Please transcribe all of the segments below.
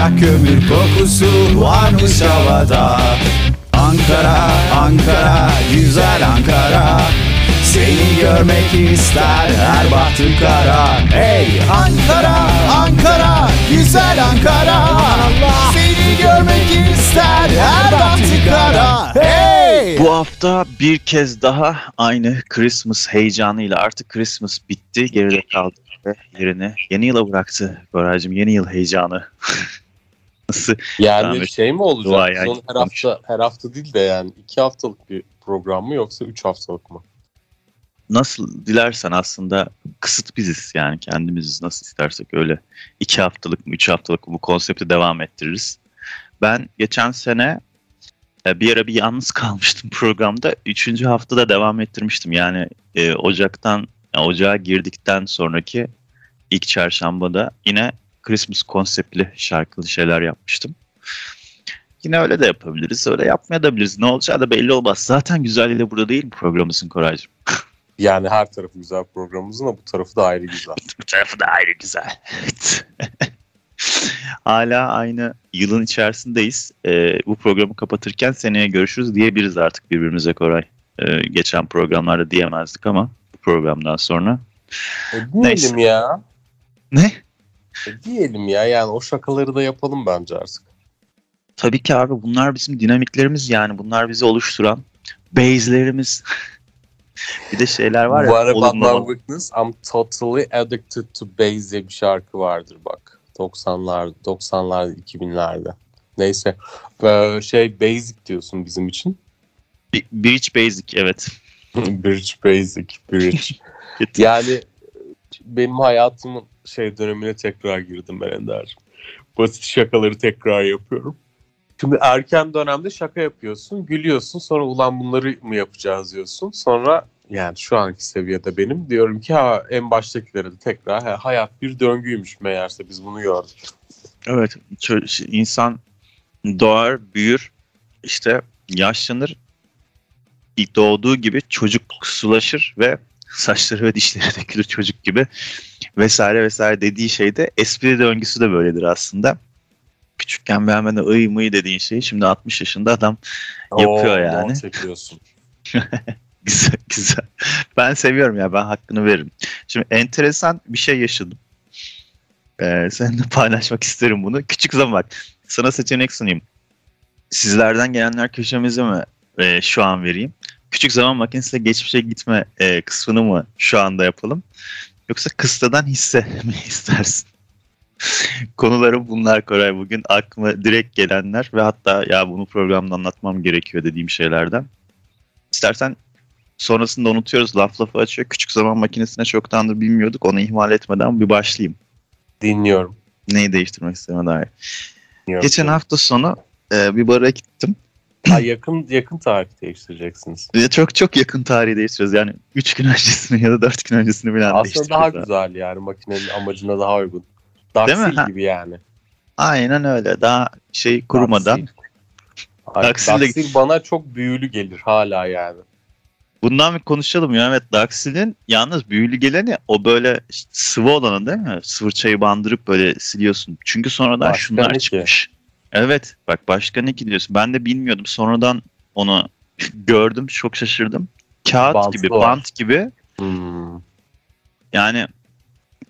sıcak kömür kokusu varmış havada. Ankara, Ankara, güzel Ankara, seni görmek ister her bahtım kara. Hey Ankara, Ankara, güzel Ankara, Allah, seni görmek ister her bahtım kara. Hey! Bu hafta bir kez daha aynı Christmas heyecanıyla, artık Christmas bitti, geride kaldı ve yerini yeni yıla bıraktı. Koraycığım, yeni yıl heyecanı. Nasıl? Yani bir şey mi olacak? Son her hafta değil de yani 2 haftalık bir program mı yoksa 3 haftalık mı? Nasıl dilersen, aslında kısıt biziz yani, kendimiziz, nasıl istersek öyle. 2 haftalık mı 3 haftalık mı, bu konsepti devam ettiririz. Ben geçen sene bir ara bir yalnız kalmıştım programda. 3. haftada devam ettirmiştim yani Ocağa girdikten sonraki ilk çarşambada yine Christmas konseptli şarkılı şeyler yapmıştım. Yine öyle de yapabiliriz, öyle yapmaya da biliriz. Ne olacağı da belli olmaz. Zaten güzelliğiyle burada değil mi programımızın Koraycığım? Yani her tarafı güzel programımızın, ama bu tarafı da ayrı güzel. Bu tarafı da ayrı güzel. Hala aynı yılın içerisindeyiz. Bu programı kapatırken seneye görüşürüz diyebiliriz artık birbirimize Koray. Geçen programlarda diyemezdik ama bu programdan sonra. Diyelim. Neyse. Ya. Ne? Diyelim ya, yani o şakaları da yapalım bence artık. Tabii ki abi, bunlar bizim dinamiklerimiz yani, bunlar bizi oluşturan base'lerimiz. Bir de şeyler var ya. Bu arabandan bıktınız. I'm totally addicted to bass diye bir şarkı vardır bak. 90'lar 2000'lerde. Neyse. Basic diyorsun bizim için. Bridge basic, evet. Bridge basic. Bridge. Yani benim hayatımın dönemine tekrar girdim ben Ender. Basit şakaları tekrar yapıyorum. Çünkü erken dönemde şaka yapıyorsun, gülüyorsun, sonra ulan bunları mı yapacağız diyorsun. Sonra yani şu anki seviyede benim diyorum ki ha, en baştakilere de tekrar hayat bir döngüymüş meğerse, biz bunu gördük. Evet, insan doğar, büyür, yaşlanır, ilk doğduğu gibi çocuk sulaşır ve saçları ve dişleri dökülür çocuk gibi vesaire vesaire dediği şeyde espri döngüsü de böyledir aslında. Küçükken beğenmeden ıy mıy dediğin şeyi şimdi 60 yaşında adam yapıyor yani. Güzel güzel. Ben seviyorum ya, ben hakkını veririm. Şimdi enteresan bir şey yaşadım. Seninle paylaşmak isterim bunu. Küçük zaman bak. Sana seçenek sunayım. Sizlerden gelenler köşemize mi şu an vereyim? Küçük zaman makinesiyle geçmişe gitme kısmını mı şu anda yapalım? Yoksa kıstadan hisse mi istersin? Konularım bunlar Koray bugün. Aklıma direkt gelenler ve hatta ya bunu programda anlatmam gerekiyor dediğim şeylerden. İstersen sonrasında unutuyoruz, laf lafı açıyor. Küçük zaman makinesine çoktandır bilmiyorduk. Onu ihmal etmeden bir başlayayım. Dinliyorum. Neyi değiştirmek istediğime dair. Dinliyorum. Geçen hafta sonu bir bara gittim. Yakın tarih değiştireceksiniz. Çok çok yakın tarihi değiştireceğiz. Yani 3 gün öncesini ya da 4 gün öncesini bilen değiştireceğiz. Aslında daha güzel yani, makinenin amacına daha uygun. Daksil gibi yani. Aynen öyle. Daha kurumadan. Daksil bana çok büyülü gelir hala yani. Bundan bir konuşalım ya. Evet, Daksil'in yalnız büyülü geleni o böyle sıvı olanı değil mi? Sıvı çayı bandırıp böyle siliyorsun. Çünkü sonradan başka şunlar çıkmış. Evet bak, başka ne ki diyorsun. Ben de bilmiyordum. Sonradan onu gördüm. Çok şaşırdım. Kağıt bantlı gibi, bant gibi. Hmm. Yani...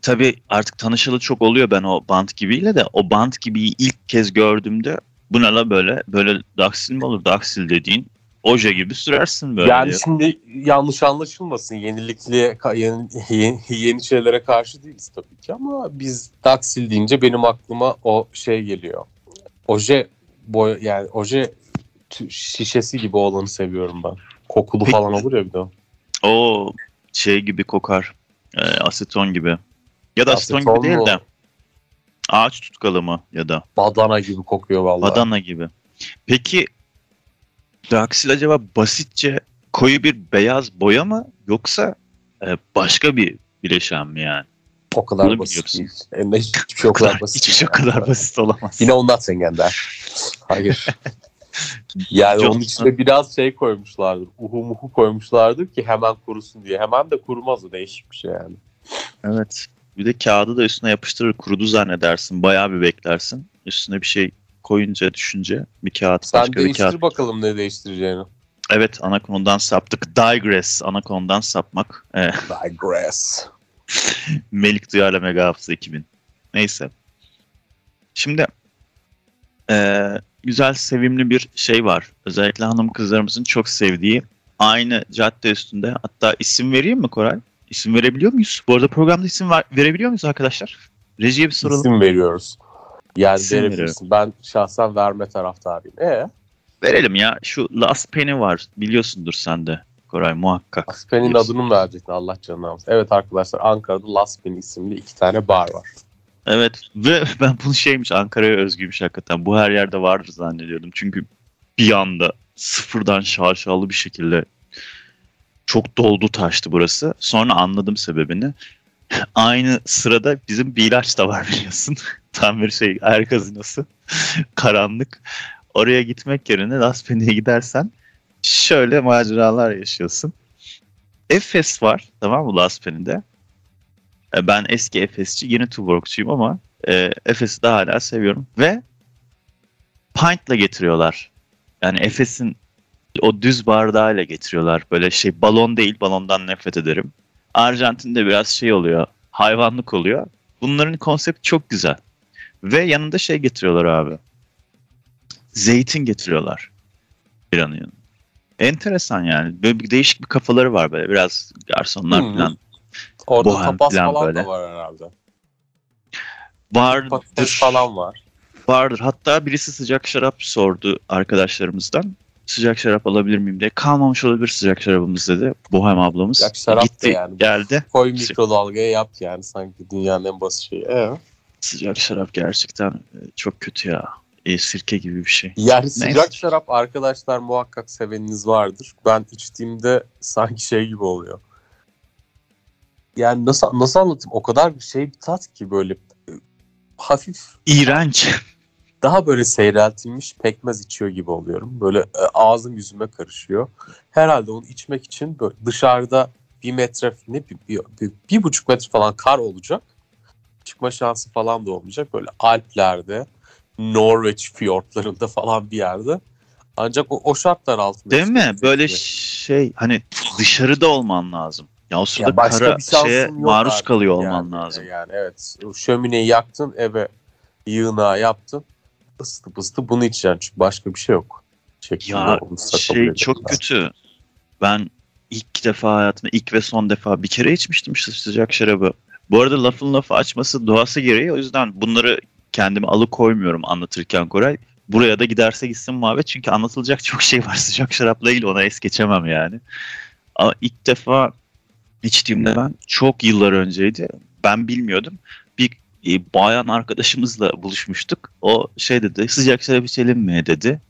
Tabii artık tanışalı çok oluyor ben o bant gibiyle de, o bant gibiyi ilk kez gördüğümde bu ne la böyle daksil mi olur, daksil dediğin oje gibi sürersin böyle. Yani şimdi yanlış anlaşılmasın, yeni şeylere karşı değiliz tabii ki, ama biz daksil deyince benim aklıma o şey geliyor. Oje boy, yani oje şişesi gibi olanı seviyorum ben. Kokulu falan olur ya bir de o. Oo, şey gibi kokar, aseton gibi. Ya da aseton gibi değil de ağaç tutkalı mı ya da? Badana gibi kokuyor vallahi. Badana gibi. Peki daksil acaba basitçe koyu bir beyaz boya mı yoksa başka bir bileşen mi yani? O kadar bunu basit değil. O kadar basit olamaz. Yine ondan Sengender. Hayır. Yani onun içine biraz koymuşlardır. Uhu koymuşlardır ki hemen kurusun diye. Hemen de kurumaz, o değişik bir şey yani. Evet. Bir de kağıdı da üstüne yapıştırır, kurudu zannedersin. Bayağı bir beklersin. Üstüne bir şey koyunca, düşünce bir kağıt. Sen değiştir kağıt. Bakalım ne değiştireceğini. Evet, ana konudan saptık. Digress, ana konudan sapmak. Digress. Melik Duyar'la Mega Hafıza 2000. Neyse. Şimdi güzel, sevimli bir şey var. Özellikle hanım kızlarımızın çok sevdiği, aynı cadde üstünde. Hatta isim vereyim mi Koray? İsim verebiliyor muyuz? Bu arada programda isim verebiliyor muyuz arkadaşlar? Rejiye bir soralım. İsim veriyoruz. Yani verebilirsin. Ben şahsen verme taraftarıyım. Verelim ya. Şu Laspen'i var. Biliyorsundur sen de Koray muhakkak. Laspen'in adını mı verecektin? Allah canına. Evet arkadaşlar, Ankara'da Laspen isimli 2 tane bar var. Evet ve ben bunu şeymiş, Ankara'ya özgüymüş hakikaten. Bu her yerde vardır zannediyordum. Çünkü bir anda sıfırdan şaşalı bir şekilde çok doldu taştı burası. Sonra anladım sebebini. Aynı sırada bizim bir ilaç da var biliyorsun. Tam bir şey, air kazinası. Karanlık. Oraya gitmek yerine Laspen'e gidersen şöyle maceralar yaşıyorsun. Efes var, tamam mı, Laspen'de? Ben eski Efes'ci, yeni Tuvorkçuyum ama Efes'i de hala seviyorum. Ve pint'la getiriyorlar. Yani Efes'in o düz bardağıyla getiriyorlar. Böyle şey, balon değil, balondan nefret ederim. Arjantin'de biraz şey oluyor, hayvanlık oluyor. Bunların konsepti çok güzel. Ve yanında şey getiriyorlar abi. Zeytin getiriyorlar biranın yanına. Enteresan yani. Böyle bir değişik bir kafaları var böyle. Biraz garsonlar falan. Orada tapas falan böyle. Da var herhalde. Vardır. Patates falan var. Vardır. Hatta birisi sıcak şarap sordu arkadaşlarımızdan. Sıcak şarap alabilir miyim diye. Kalmamış olabilir sıcak şarabımız dedi. Bohem ablamız. Sıcak şarap gitti, da yani. Geldi. Koy mikrodalgaya yap yani. Sanki dünyanın en basit şeyi. Sıcak şarap gerçekten çok kötü ya. Sirke gibi bir şey. Yani sıcak şarap arkadaşlar muhakkak seveniniz vardır. Ben içtiğimde sanki şey gibi oluyor. Yani nasıl anlatayım? O kadar bir şey, bir tat ki böyle hafif. İğrenç. Daha böyle seyreltilmiş pekmez içiyor gibi oluyorum. Böyle ağzım yüzüme karışıyor. Herhalde onu içmek için böyle dışarıda bir metre, ne bir 1,5 metre falan kar olacak. Çıkma şansı falan da olmayacak. Böyle Alplerde, Norwich Fiyortlarında falan bir yerde. Ancak o şartlar altında. Değil mi? Böyle şey, hani dışarıda olman lazım. Ya o sırada kara şeye maruz kalıyor olman lazım. Yani evet. Şömineyi yaktın, eve yığınağı yaptın. Isıtıp bunu içeceksin. Çünkü başka bir şey yok. Ya şey çok kötü. Ben ilk defa hayatımda, ilk ve son defa bir kere içmiştim işte sıcak şarabı. Bu arada lafın lafı açması doğası gereği. O yüzden bunları kendimi alıkoymuyorum anlatırken Koray. Buraya da giderse gitsin muhabbet. Çünkü anlatılacak çok şey var sıcak şarapla ilgili. Ona es geçemem yani. Ama ilk defa içtiğimde, ben çok yıllar önceydi. Ben bilmiyordum. Bir bayan arkadaşımızla buluşmuştuk. O şey dedi, sıcak şarap içelim mi dedi.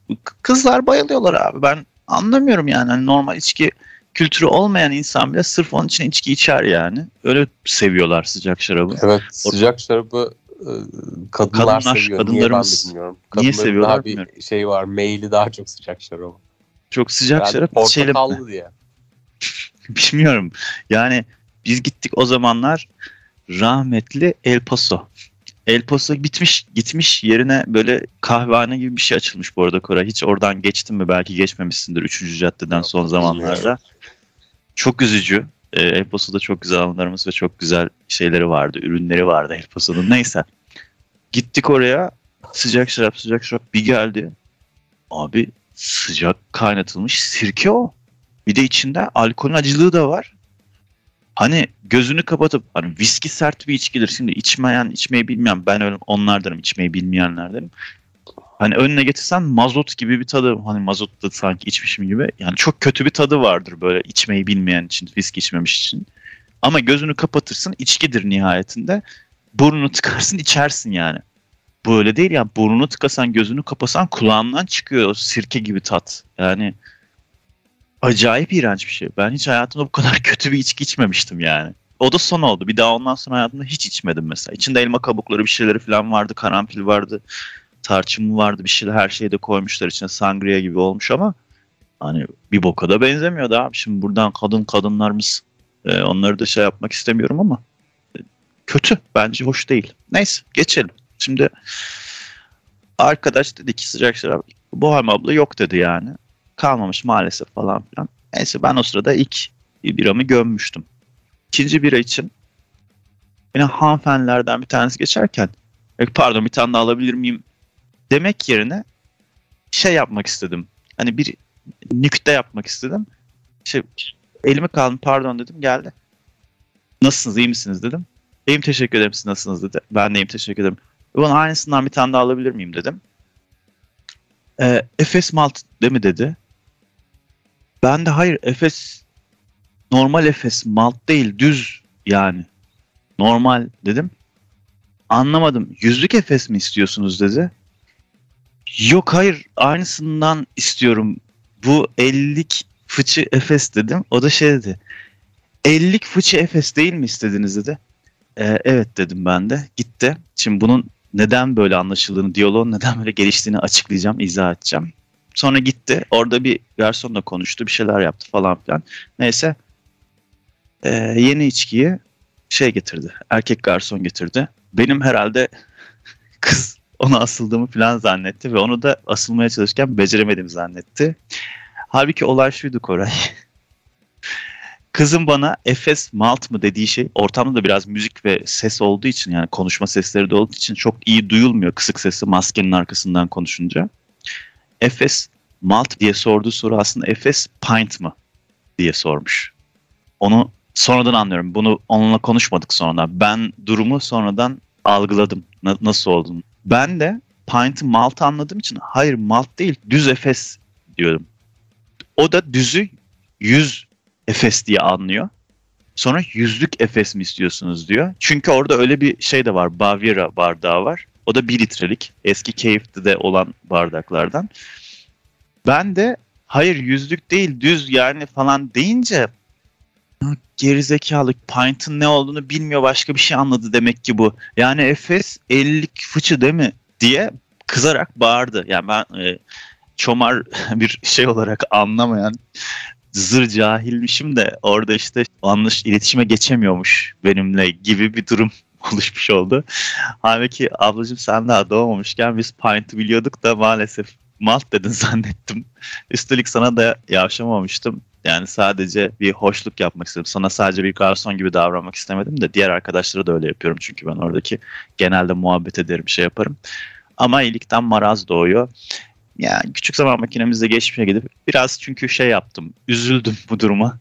Kızlar bayılıyorlar abi. Ben anlamıyorum yani. Hani normal içki kültürü olmayan insan bile sırf onun için içki içer yani. Öyle seviyorlar sıcak şarabı. Evet, sıcak şarabı kadınlar seviyor. Kadınlarımız niye, niye seviyorlar bilmiyorum. Bir şey var, meyli daha çok sıcak şarabı. Çok sıcak yani şarap içelim mi diye. Bilmiyorum. Yani biz gittik o zamanlar, rahmetli El Paso. El Paso bitmiş, gitmiş, yerine böyle kahvehane gibi bir şey açılmış bu arada Koray. Hiç oradan geçtin mi? Belki geçmemişsindir 3. caddeden yok, son zamanlarda. Çok üzücü. El Paso'da çok güzel anılarımız ve çok güzel şeyleri vardı. Ürünleri vardı El Paso'nun. Neyse. Gittik oraya. Sıcak şarap bir geldi. Abi sıcak kaynatılmış sirke o. Bir de içinde alkolün acılığı da var. Hani gözünü kapatıp, hani viski sert bir içkidir. Şimdi içmeyi bilmeyen, ben öyle onlardanım, içmeyi bilmeyenlerdenim. Hani önüne getirsen mazot gibi bir tadı, hani mazot da sanki içmişim gibi. Yani çok kötü bir tadı vardır böyle içmeyi bilmeyen için, viski içmemiş için. Ama gözünü kapatırsın, içkidir nihayetinde. Burnunu tıkarsın, içersin yani. Bu öyle değil yani, burnunu tıkasan, gözünü kapasan kulağından çıkıyor o sirke gibi tat. Yani acayip iğrenç bir şey. Ben hiç hayatımda bu kadar kötü bir içki içmemiştim yani. O da son oldu. Bir daha ondan sonra hayatımda hiç içmedim mesela. İçinde elma kabukları, bir şeyleri falan vardı. Karanfil vardı. Tarçın vardı. Bir şeyler, her şeyi de koymuşlar içine. Sangria gibi olmuş ama hani bir boka da benzemiyordu abi. Şimdi buradan kadınlarımız onları da şey yapmak istemiyorum ama kötü. Bence hoş değil. Neyse geçelim. Şimdi arkadaş dedi ki sıcak sıra Bohem abla yok dedi yani. Kalmamış maalesef falan filan. Neyse ben o sırada ilk biramı gömmüştüm. İkinci bira için yine hanımefendilerden bir tanesi geçerken pardon bir tane daha alabilir miyim demek yerine şey yapmak istedim. Hani bir nükte yapmak istedim. Şey, elime kaldım pardon dedim geldi. Nasılsınız iyi misiniz dedim. İyiyim teşekkür ederim siz nasılsınız dedi. Ben de iyiyim teşekkür ederim. Bana aynısından bir tane daha alabilir miyim dedim. Efes Malt değil mi dedi. Ben de hayır Efes normal Efes Malt değil düz yani. Normal dedim. Anlamadım. Yüzlük Efes mi istiyorsunuz dedi. Yok hayır aynısından istiyorum. Bu 50'lik fıçı Efes dedim. O da şey dedi. 50'lik fıçı Efes değil mi istediniz dedi. Evet dedim ben de. Gitti. Şimdi bunun neden böyle anlaşıldığını, diyaloğun neden böyle geliştiğini açıklayacağım, izah edeceğim. Sonra gitti. Orada bir garsonla konuştu. Bir şeyler yaptı falan filan. Neyse. Yeni içkiyi şey getirdi. Erkek garson getirdi. Benim herhalde kız ona asıldığımı falan zannetti ve onu da asılmaya çalışırken beceremedim zannetti. Halbuki olay şuydu Koray. Kızım bana Efes Malt mı dediği şey ortamda da biraz müzik ve ses olduğu için yani konuşma sesleri de olduğu için çok iyi duyulmuyor kısık sesi maskenin arkasından konuşunca. Efes Malt diye sorduğu soru aslında Efes Pint mı diye sormuş. Onu sonradan anlıyorum. Bunu onunla konuşmadık sonradan. Ben durumu sonradan algıladım. Nasıl olduğunu. Ben de Pint'i Malt anladığım için hayır Malt değil düz Efes diyorum. O da düzü 100 Efes diye anlıyor. Sonra yüzlük Efes mi istiyorsunuz diyor. Çünkü orada öyle bir şey de var. Baviera bardağı var. O da 1 litrelik. Eski Keyif'te de olan bardaklardan. Ben de hayır yüzlük değil düz yani falan deyince gerizekalı Pint'in ne olduğunu bilmiyor. Başka bir şey anladı demek ki bu. Yani Efes 50'lik fıçı değil mi diye kızarak bağırdı. Yani ben çomar bir şey olarak anlamayan zır cahilmişim de orada işte anlaş iletişime geçemiyormuş benimle gibi bir durum oluşmuş oldu. Halbuki ablacığım sen daha doğmamışken biz Pint'i biliyorduk da maalesef Malt dedin zannettim. Üstelik sana da yavşamamıştım. Yani sadece bir hoşluk yapmak istedim. Sana sadece bir garson gibi davranmak istemedim de diğer arkadaşlara da öyle yapıyorum. Çünkü ben oradaki genelde muhabbet ederim, şey yaparım. Ama iyilikten maraz doğuyor. Yani küçük zaman makinemizle geçmişe gidip biraz çünkü şey yaptım. Üzüldüm bu duruma.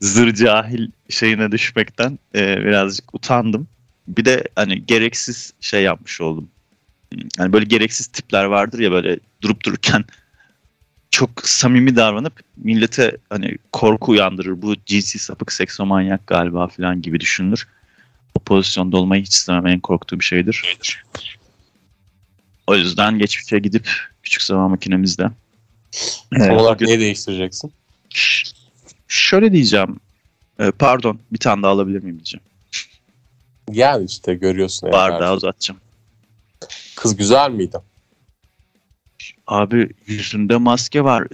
Zır cahil şeyine düşmekten birazcık utandım. Bir de hani gereksiz şey yapmış oldum. Hani böyle gereksiz tipler vardır ya böyle durup dururken çok samimi davranıp millete hani korku uyandırır. Bu cinsi sapık seksomanyak galiba falan gibi düşünülür. O pozisyonda olmayı hiç istemem en korktuğum şeydir. O yüzden geçmişe gidip küçük zaman makinemizde. Son olarak neyi değiştireceksin? Şöyle diyeceğim. Pardon bir tane daha alabilir miyim diyeceğim. Gel işte görüyorsun. Bardağı uzatacağım. Kız güzel miydi? Abi yüzünde maske var.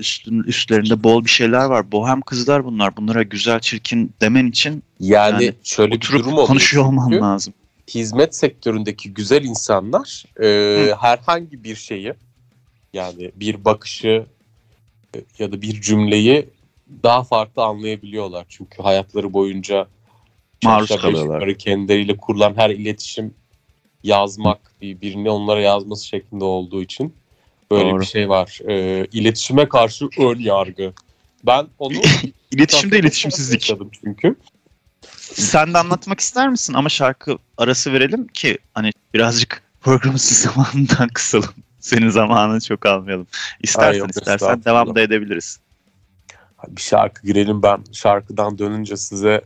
Üstlerinde bol bir şeyler var. Bohem kızlar bunlar. Bunlara güzel çirkin demen için yani şöyle bir durum oluyor. Konuşuyor olman lazım. Hizmet sektöründeki güzel insanlar herhangi bir şeyi yani bir bakışı ya da bir cümleyi daha farklı anlayabiliyorlar. Çünkü hayatları boyunca maruz kalıyorlar. Kendileriyle kurulan her iletişim yazmak, birini onlara yazması şeklinde olduğu için böyle doğru. Bir şey var. İletişime karşı ön yargı. Ben onu iletişimde iletişimsizlik yaşadım çünkü. Sen de anlatmak ister misin? Ama şarkı arası verelim ki hani birazcık programın zamanından kısalım. Senin zamanını çok almayalım. İstersen devam da edebiliriz. Bir şarkı girelim. Ben şarkıdan dönünce size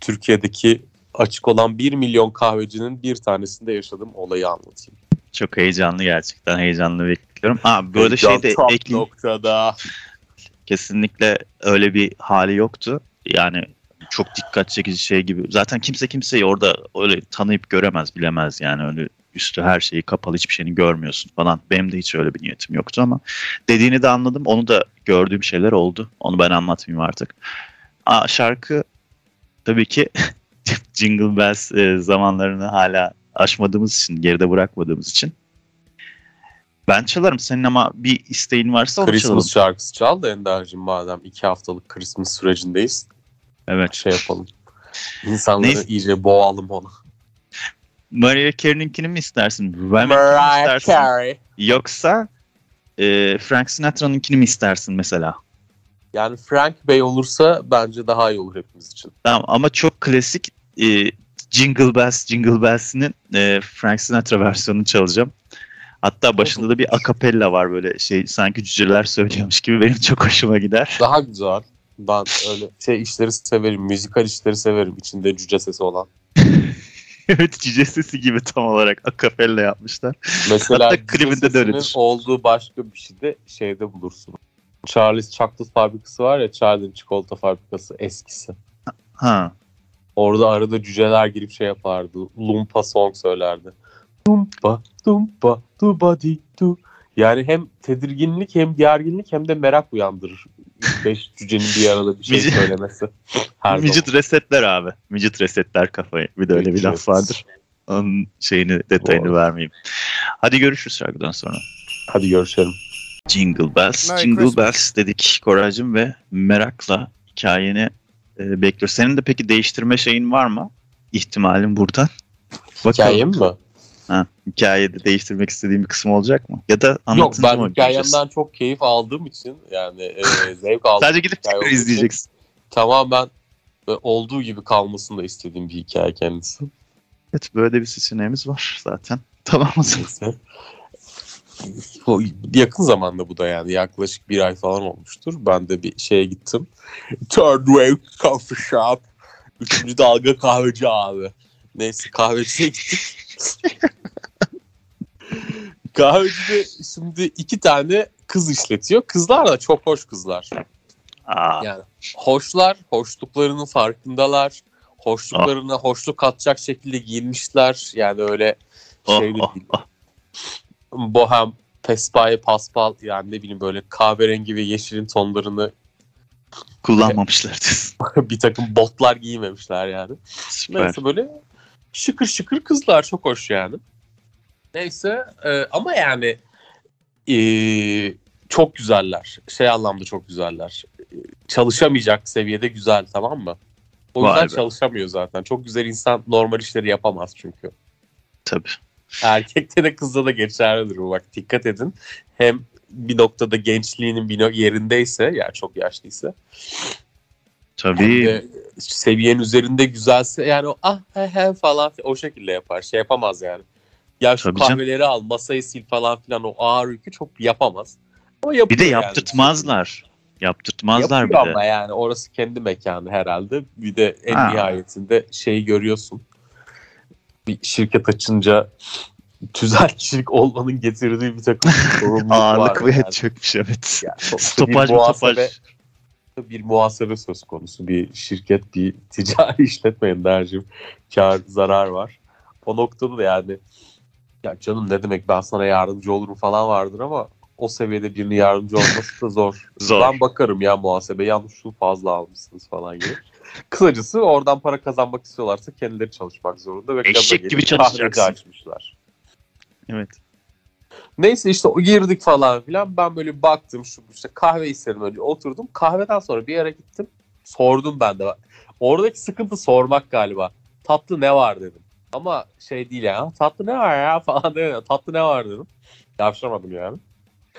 Türkiye'deki açık olan 1 milyon kahvecinin bir tanesinde yaşadığım olayı anlatayım. Çok heyecanlı gerçekten. Heyecanlı bekliyorum. Böyle şey de noktada. Kesinlikle öyle bir hali yoktu. Yani çok dikkat çekici şey gibi. Zaten kimse kimseyi orada öyle tanıyıp göremez, bilemez yani öyle üstü her şeyi kapalı hiçbir şeyini görmüyorsun falan. Benim de hiç öyle bir niyetim yoktu ama dediğini de anladım. Onu da gördüğüm şeyler oldu. Onu ben anlatmayayım artık. Şarkı tabii ki Jingle Bells zamanlarını hala aşmadığımız için, geride bırakmadığımız için. Ben çalarım senin ama bir isteğin varsa onu çalalım. Christmas şarkısı çal da Ender'cim, madem 2 haftalık Christmas sürecindeyiz. Evet. Şey yapalım. İnsanları neyse, iyice boğalım onu. Mariah Carey'ninkini mi istersin? Mariah istersin? Carey. Yoksa Frank Sinatra'nınkini mi istersin mesela? Yani Frank Bey olursa bence daha iyi olur hepimiz için. Tamam ama çok klasik Jingle Bells, Jingle Bells'inin Frank Sinatra versiyonunu çalacağım. Hatta başında da bir akapella var böyle şey, sanki cüceler söylüyormuş gibi, benim çok hoşuma gider. Daha güzel. Ben öyle şey işleri severim, müzikal işleri severim, içinde cüce sesi olan. Evet, cüce sesi gibi tam olarak akapella yapmışlar. Mesela hatta klibinde de öyledir. Olduğu başka bir şey de şeyde bulursun. Charles Chuckles fabrikası var ya, Charles'in çikolata fabrikası eskisi. Ha. Orada arada cüceler girip şey yapardı. Lumpa song söylerdi. Dumpa, dumpa, duba di du. Yani hem tedirginlik hem gerginlik hem de merak uyandırır. 5 cücenin bir arada bir şey söylemesi. Midget resetler abi. Midget resetler kafayı. Bir de öyle bir laf vardır. Onun şeyini, detayını vermeyeyim. Hadi görüşürüz şarkıdan sonra. Hadi görüşelim. Jingle Bells, Merry Jingle Christmas. Bells dedik Koraycığım ve merakla hikayeni bekliyoruz. Senin de peki değiştirme şeyin var mı? İhtimalin buradan. Hikayem mi? Ha, hikayede değiştirmek istediğim bir kısım olacak mı? Ya da anlatınca mı? Yok, ben hikayemden çok keyif aldığım için, yani zevk aldığım sadece gidip tekrar izleyeceksin. Tamamen olduğu gibi kalmasını da istediğim bir hikaye kendisi. Evet, böyle bir seçeneğimiz var zaten. Tamam mı? Yakın zamanda bu da, yani yaklaşık 1 ay falan olmuştur. Ben de bir şeye gittim. Turn Wave Coffee Shop. 3. dalga kahveci abi. Neyse, kahveciye gittik. Kahvecide şimdi 2 tane kız işletiyor. Kızlar da çok hoş kızlar. Aa. Yani hoşlar, hoşluklarının farkındalar. Hoşluklarına hoşluk katacak şekilde giyinmişler. Yani öyle şeyli değil. Bohem, pespaye, paspal, yani ne bileyim böyle kahverengi ve yeşilin tonlarını kullanmamışlardı. Bir takım botlar giymemişler yani. Süper. Neyse böyle şıkır şıkır kızlar, çok hoş yani. Neyse ama yani çok güzeller. Şey anlamda çok güzeller. Çalışamayacak seviyede güzel, tamam mı? O yüzden çalışamıyor zaten. Çok güzel insan normal işleri yapamaz çünkü. Tabii. Erkekte de kızda da geçerlidir bu, bak dikkat edin. Hem bir noktada gençliğinin bir yerindeyse, yani çok yaşlıysa. Tabii. Seviyenin üzerinde güzelse yani o falan o şekilde yapar. Şey yapamaz yani. Ya şu tabii kahveleri canım, al, masayı sil falan filan, o ağır yükü çok yapamaz. Ama bir de yaptırtmazlar. Yani. Yaptırtmazlar yapıyor bir de. Ama yani orası kendi mekanı herhalde. Bir de en nihayetinde şeyi görüyorsun. Bir şirket açınca tüzel kişilik olmanın getirdiği bir takım sorumluluk var. Ağırlık yani. Çökmüş, evet. Yani stopaj. Bir muhasebe söz konusu. Bir şirket, bir ticari işletmeyin dercim. Kâr, zarar var. O noktada da yani ya canım ne demek, ben sana yardımcı olurum falan vardır ama o seviyede birinin yardımcı olması da zor. Ben bakarım ya muhasebe, yanlış şu fazla almışsınız falan gibi. Kısacası oradan para kazanmak istiyorlarsa kendileri çalışmak zorunda. Ve eşek gibi çalışacaksın. Evet. Neyse işte o girdik falan filan. Ben böyle baktım, şu işte kahve isterim, öyle oturdum. Kahveden sonra bir yere gittim. Sordum ben de. Oradaki sıkıntı sormak galiba. Tatlı ne var dedim. Ama şey değil ya. Tatlı ne var ya falan dedim. Tatlı ne var dedim. Yavşamadım yani.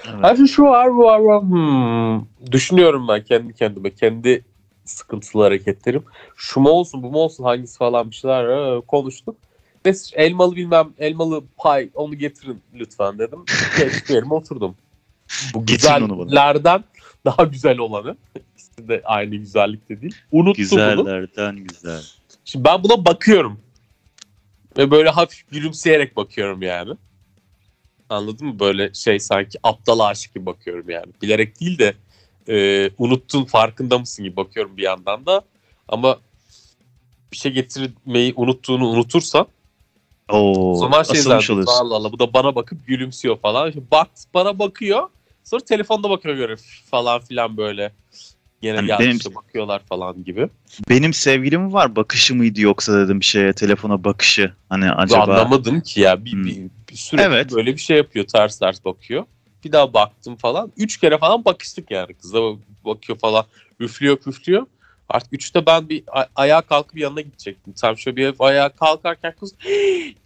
Evet. Her şey şu var, bu var, bu var. Düşünüyorum ben kendi kendime. Kendi sıkıntılı hareketlerim. Şu mu olsun, bu mu olsun, hangisi falan bir şeyler konuştuk. Mesela elmalı bilmem, elmalı pay, onu getirin lütfen dedim. Geçti yerime oturdum. Bu güzellerden daha güzel olanı. İkisi de aynı güzellikte değil. Unuttum güzellerden bunu. Güzellerden güzel. Şimdi ben buna bakıyorum. Ve böyle hafif gülümseyerek bakıyorum yani. Anladın mı? Böyle şey, sanki aptal aşık gibi bakıyorum yani. Bilerek değil de unuttun farkında mısın gibi bakıyorum bir yandan da. Ama bir şey getirmeyi unuttuğunu unutursan o zaman şey zannediyorsun. Allah Allah, bu da bana bakıp gülümsüyor falan. Bak, bana bakıyor. Sonra telefonda bakıyor falan filan böyle. Yine yani benim, bakıyorlar falan gibi. Benim sevgilim var bakışı mıydı yoksa dedim bir şeye, telefona bakışı. Hani acaba... Anlamadım ki ya. Bir sürekli evet, böyle bir şey yapıyor. Ters ters bakıyor. Bir daha baktım falan. 3 kere falan bakıştık yani. Kız da bakıyor falan. Üflüyor püflüyor. Artık 3'te ben bir ayağa kalkıp yanına gidecektim. Tam şöyle bir ayağa kalkarken kız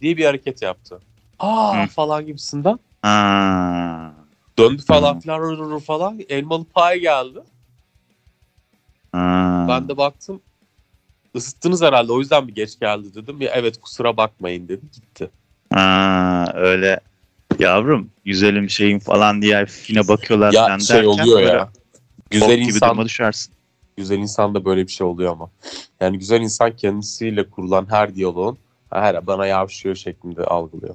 diye bir hareket yaptı. Aa falan gibisinden. Aa. Döndü falan filan falan. Elmalı pay geldi. Aa. Ben de baktım. Isıttınız herhalde, o yüzden bir geç geldi dedim. Ya evet kusura bakmayın dedi gitti. Aa, öyle yavrum güzelim şeyim falan diye yine bakıyorlar. Ya şey derken, oluyor ya. Güzel insan düşersin. Güzel insan da böyle bir şey oluyor ama. Yani güzel insan kendisiyle kurulan her diyaloğun her bana yavşıyor şeklinde algılıyor.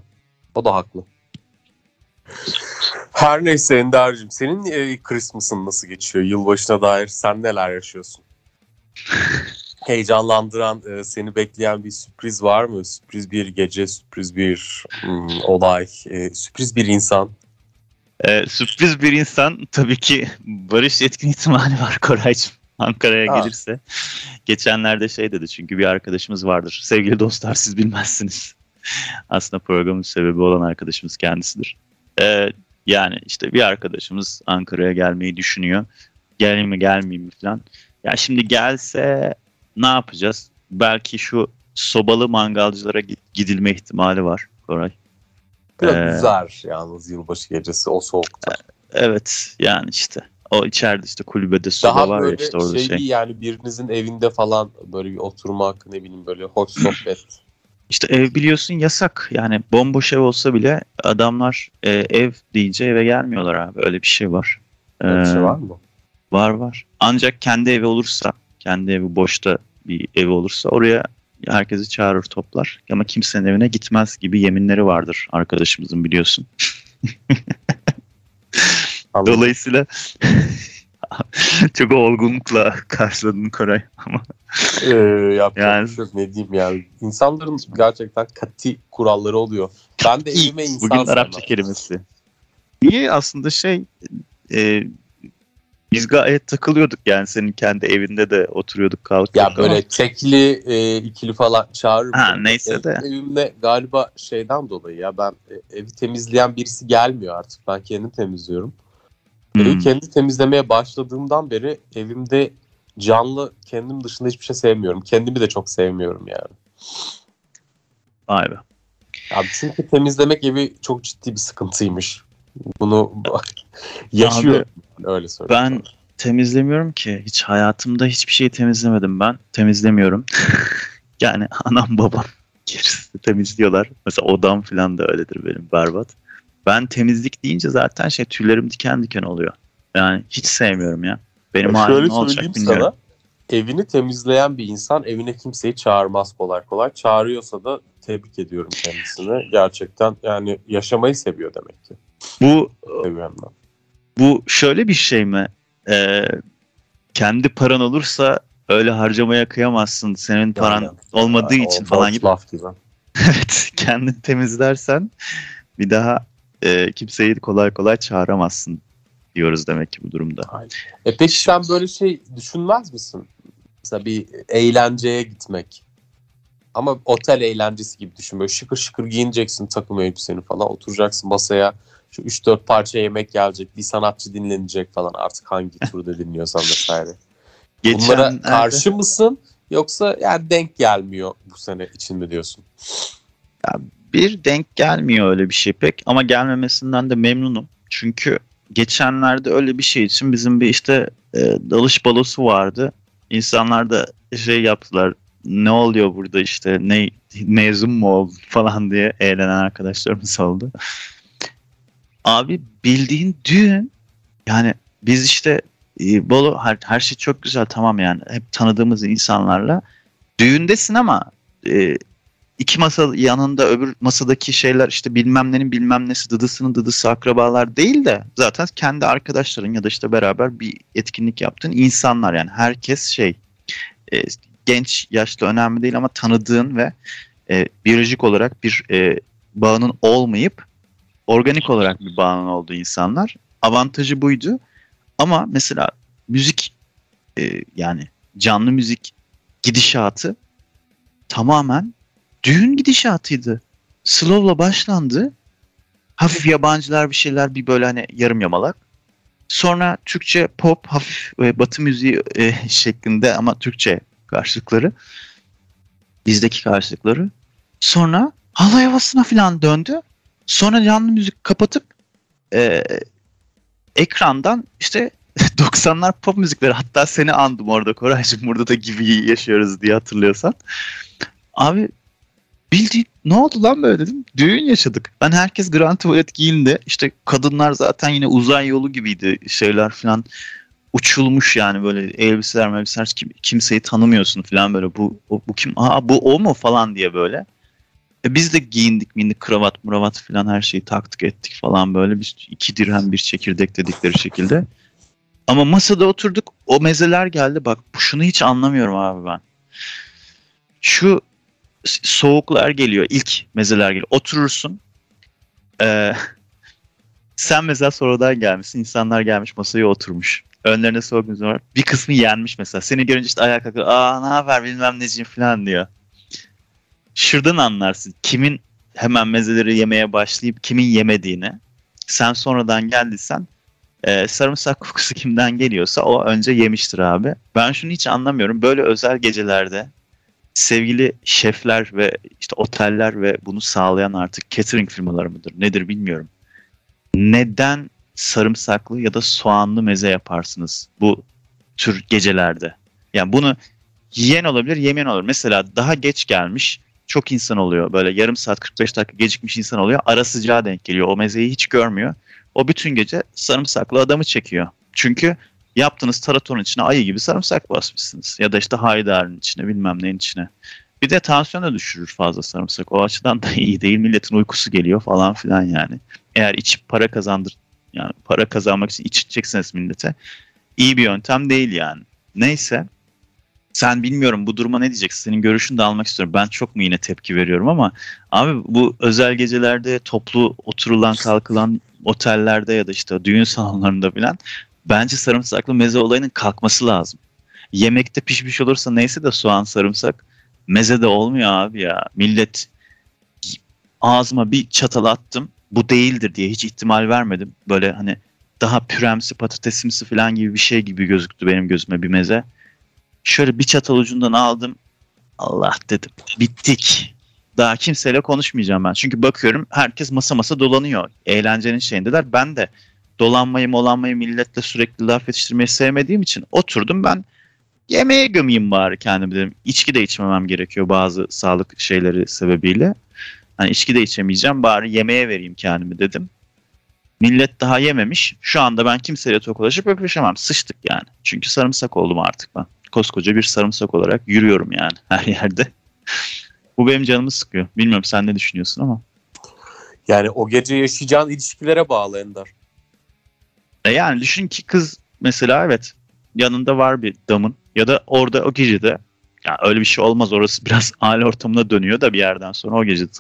O da haklı. Her neyse Ender'cim, senin Christmas'ın nasıl geçiyor? Yılbaşına dair sen neler yaşıyorsun? Heyecanlandıran, seni bekleyen bir sürpriz var mı? Sürpriz bir gece, sürpriz bir olay, sürpriz bir insan. Sürpriz bir insan tabii ki Barış Yetkin ihtimali var Koraycığım. Ankara'ya gelirse. Geçenlerde şey dedi, çünkü bir arkadaşımız vardır. Sevgili dostlar siz bilmezsiniz. Aslında programın sebebi olan arkadaşımız kendisidir. Yani işte bir arkadaşımız Ankara'ya gelmeyi düşünüyor. Geleyim mi gelmeyeyim mi falan. Ya şimdi gelse ne yapacağız? Belki şu sobalı mangalcılara gidilme ihtimali var Koray. Biraz güzel yalnız yılbaşı gecesi o soğukta. Evet yani işte. O içeride işte kulübede soba daha var ya işte orada şey. Daha böyle yani birinizin evinde falan böyle bir oturmak, ne bileyim böyle hoş sohbet. İşte ev biliyorsun yasak. Yani bomboş ev olsa bile adamlar ev deyince eve gelmiyorlar abi. Öyle bir şey var. Öyle bir şey var mı? Var var. Ancak kendi evi olursa, kendi evi boşta bir ev olursa oraya herkesi çağırır toplar. Ama kimsenin evine gitmez gibi yeminleri vardır arkadaşımızın biliyorsun. Anladım. Dolayısıyla çok olgunlukla karşıladın Koray ama yani ne diyeyim yani insanların gerçekten katı kuralları oluyor. Ben de evime insan bugün Arapça kelimesi. Niye aslında şey biz gayet takılıyorduk yani senin kendi evinde de oturuyorduk kalkıyorduk. Ya böyle ama tekli ikili falan çağırıp neyse de. Evimde galiba şeyden dolayı ya ben evi temizleyen birisi gelmiyor artık, ben kendim temizliyorum. Evi kendi temizlemeye başladığımdan beri evimde canlı kendim dışında hiçbir şey sevmiyorum. Kendimi de çok sevmiyorum yani. Vay be. Abi çünkü temizlemek evi çok ciddi bir sıkıntıymış. Bunu yaşıyorum. Abi, öyle söyleyeyim. Ben temizlemiyorum ki. Hiç hayatımda hiçbir şey temizlemedim ben. Temizlemiyorum. Yani anam babam gerisi temizliyorlar. Mesela odam falan da öyledir benim, berbat. Ben temizlik deyince zaten şey tüylerim diken diken oluyor. Yani hiç sevmiyorum ya. Benim halim ne olacak bilmiyorum. Sana, evini temizleyen bir insan evine kimseyi çağırmaz kolay kolay. Çağırıyorsa da tebrik ediyorum kendisini. Gerçekten yani yaşamayı seviyor demek ki. Bu şöyle bir şey mi? Kendi paran olursa öyle harcamaya kıyamazsın. Senin paran yani, olmadığı için falan gibi. Laf gibi. Evet, kendin temizlersen bir daha kimseyi kolay kolay çağıramazsın diyoruz demek ki bu durumda. Aynen. Peki sen böyle şey düşünmez misin? Mesela bir eğlenceye gitmek. Ama otel eğlencesi gibi düşün. Böyle şıkır şıkır giyineceksin takım elbiseni falan. Oturacaksın masaya. Şu 3-4 parça yemek gelecek. Bir sanatçı dinlenecek falan. Artık hangi turda dinliyorsan vesaire. Bunlara karşı mısın? Yoksa yani denk gelmiyor bu sene içinde diyorsun. Ya bir denk gelmiyor öyle bir şey pek ama gelmemesinden de memnunum. Çünkü geçenlerde öyle bir şey için bizim bir işte dalış balosu vardı. İnsanlar da şey yaptılar, ne oluyor burada işte ne mezun mu oldu falan diye eğlenen arkadaşlarımız oldu. Abi bildiğin düğün yani biz işte balo her şey çok güzel tamam yani hep tanıdığımız insanlarla düğündesin ama... 2 masa yanında öbür masadaki şeyler işte bilmem nenin bilmem nesi dıdısının dıdısı akrabalar değil de zaten kendi arkadaşların ya da işte beraber bir etkinlik yaptığın insanlar yani herkes şey genç yaşlı önemli değil ama tanıdığın ve biyolojik olarak bir bağının olmayıp organik olarak bir bağının olduğu insanlar, avantajı buydu ama mesela müzik yani canlı müzik gidişatı tamamen düğün gidişatıydı. Slow'la başlandı. Hafif yabancılar bir şeyler, bir böyle hani yarım yamalak. Sonra Türkçe pop, hafif batı müziği şeklinde ama Türkçe karşılıkları. Bizdeki karşılıkları. Sonra halay havasına falan döndü. Sonra canlı müzik kapatıp ekrandan işte 90'lar pop müzikleri. Hatta seni andım orada Koraycığım, burada da gibi yaşıyoruz diye hatırlıyorsan. Abi bildiğin ne oldu lan böyle dedim. Düğün yaşadık. Ben herkes Grand Tuvalet giyindi. İşte kadınlar zaten yine uzay yolu gibiydi. Şeyler falan uçulmuş yani böyle elbiseler kimseyi tanımıyorsun falan böyle. Bu kim? Aa bu o mu falan diye böyle. Biz de giyindik mindik, kravat muravat falan her şeyi taktık ettik falan böyle. Biz 2 dirhem bir çekirdek dedikleri şekilde. Ama masada oturduk, o mezeler geldi. Bak şunu hiç anlamıyorum abi ben. Şu soğuklar geliyor, ilk mezeler geliyor. Oturursun. Sen mesela sonradan gelmişsin, insanlar gelmiş masaya oturmuş. Önlerine soğuk meze var. Bir kısmı yenmiş mesela. Seni görünce işte ayağa kalkıyor. Aa ne haber bilmem neciyim falan diyor. Şuradan anlarsın kimin hemen mezeleri yemeye başlayıp kimin yemediğini. Sen sonradan geldiysen sarımsak kokusu kimden geliyorsa o önce yemiştir abi. Ben şunu hiç anlamıyorum. Böyle özel gecelerde sevgili şefler ve işte oteller ve bunu sağlayan artık catering firmaları mıdır nedir bilmiyorum. Neden sarımsaklı ya da soğanlı meze yaparsınız bu tür gecelerde? Yani bunu yiyen olabilir, yemeyen olabilir. Mesela daha geç gelmiş çok insan oluyor. Böyle yarım saat 45 dakika gecikmiş insan oluyor. Ara sıcağa denk geliyor. O mezeyi hiç görmüyor. O bütün gece sarımsaklı adamı çekiyor. Çünkü yaptığınız taratonun içine ayı gibi sarımsak basmışsınız. Ya da işte haydarın içine bilmem neyin içine. Bir de tansiyon da düşürür fazla sarımsak. O açıdan da iyi değil. Milletin uykusu geliyor falan filan yani. Eğer içip para kazandır, yani para kazanmak için içeceksiniz millete. İyi bir yöntem değil yani. Neyse. Sen bilmiyorum bu duruma ne diyeceksin? Senin görüşünü de almak istiyorum. Ben çok mu yine tepki veriyorum ama abi bu özel gecelerde toplu oturulan kalkılan otellerde ya da işte düğün salonlarında filan bence sarımsaklı meze olayının kalkması lazım. Yemekte pişmiş olursa neyse de soğan sarımsak meze de olmuyor abi ya. Millet ağzıma bir çatal attım bu değildir diye hiç ihtimal vermedim. Böyle hani daha püremsi patatesimsi filan gibi bir şey gibi gözüktü benim gözüme bir meze. Şöyle bir çatal ucundan aldım. Allah dedim. Bittik. Daha kimseyle konuşmayacağım ben. Çünkü bakıyorum herkes masa dolanıyor. Eğlencenin şeyindeler. Ben de dolanmayı milletle sürekli laf yetiştirmeyi sevmediğim için oturdum ben. Yemeğe gömeyim bari kendimi dedim. İçki de içmemem gerekiyor bazı sağlık şeyleri sebebiyle. Hani içki de içemeyeceğim bari yemeğe vereyim kendimi dedim. Millet daha yememiş. Şu anda ben kimseyle tokalaşıp öpüşemem. Sıçtık yani. Çünkü sarımsak oldum artık ben. Koskoca bir sarımsak olarak yürüyorum yani her yerde. Bu benim canımı sıkıyor. Bilmiyorum sen ne düşünüyorsun ama. Yani o gece yaşayacağın ilişkilere bağlı Ender. Yani düşün ki kız mesela evet yanında var bir damın ya da orada o gecede yani öyle bir şey olmaz, orası biraz aile ortamına dönüyor da bir yerden sonra o gecede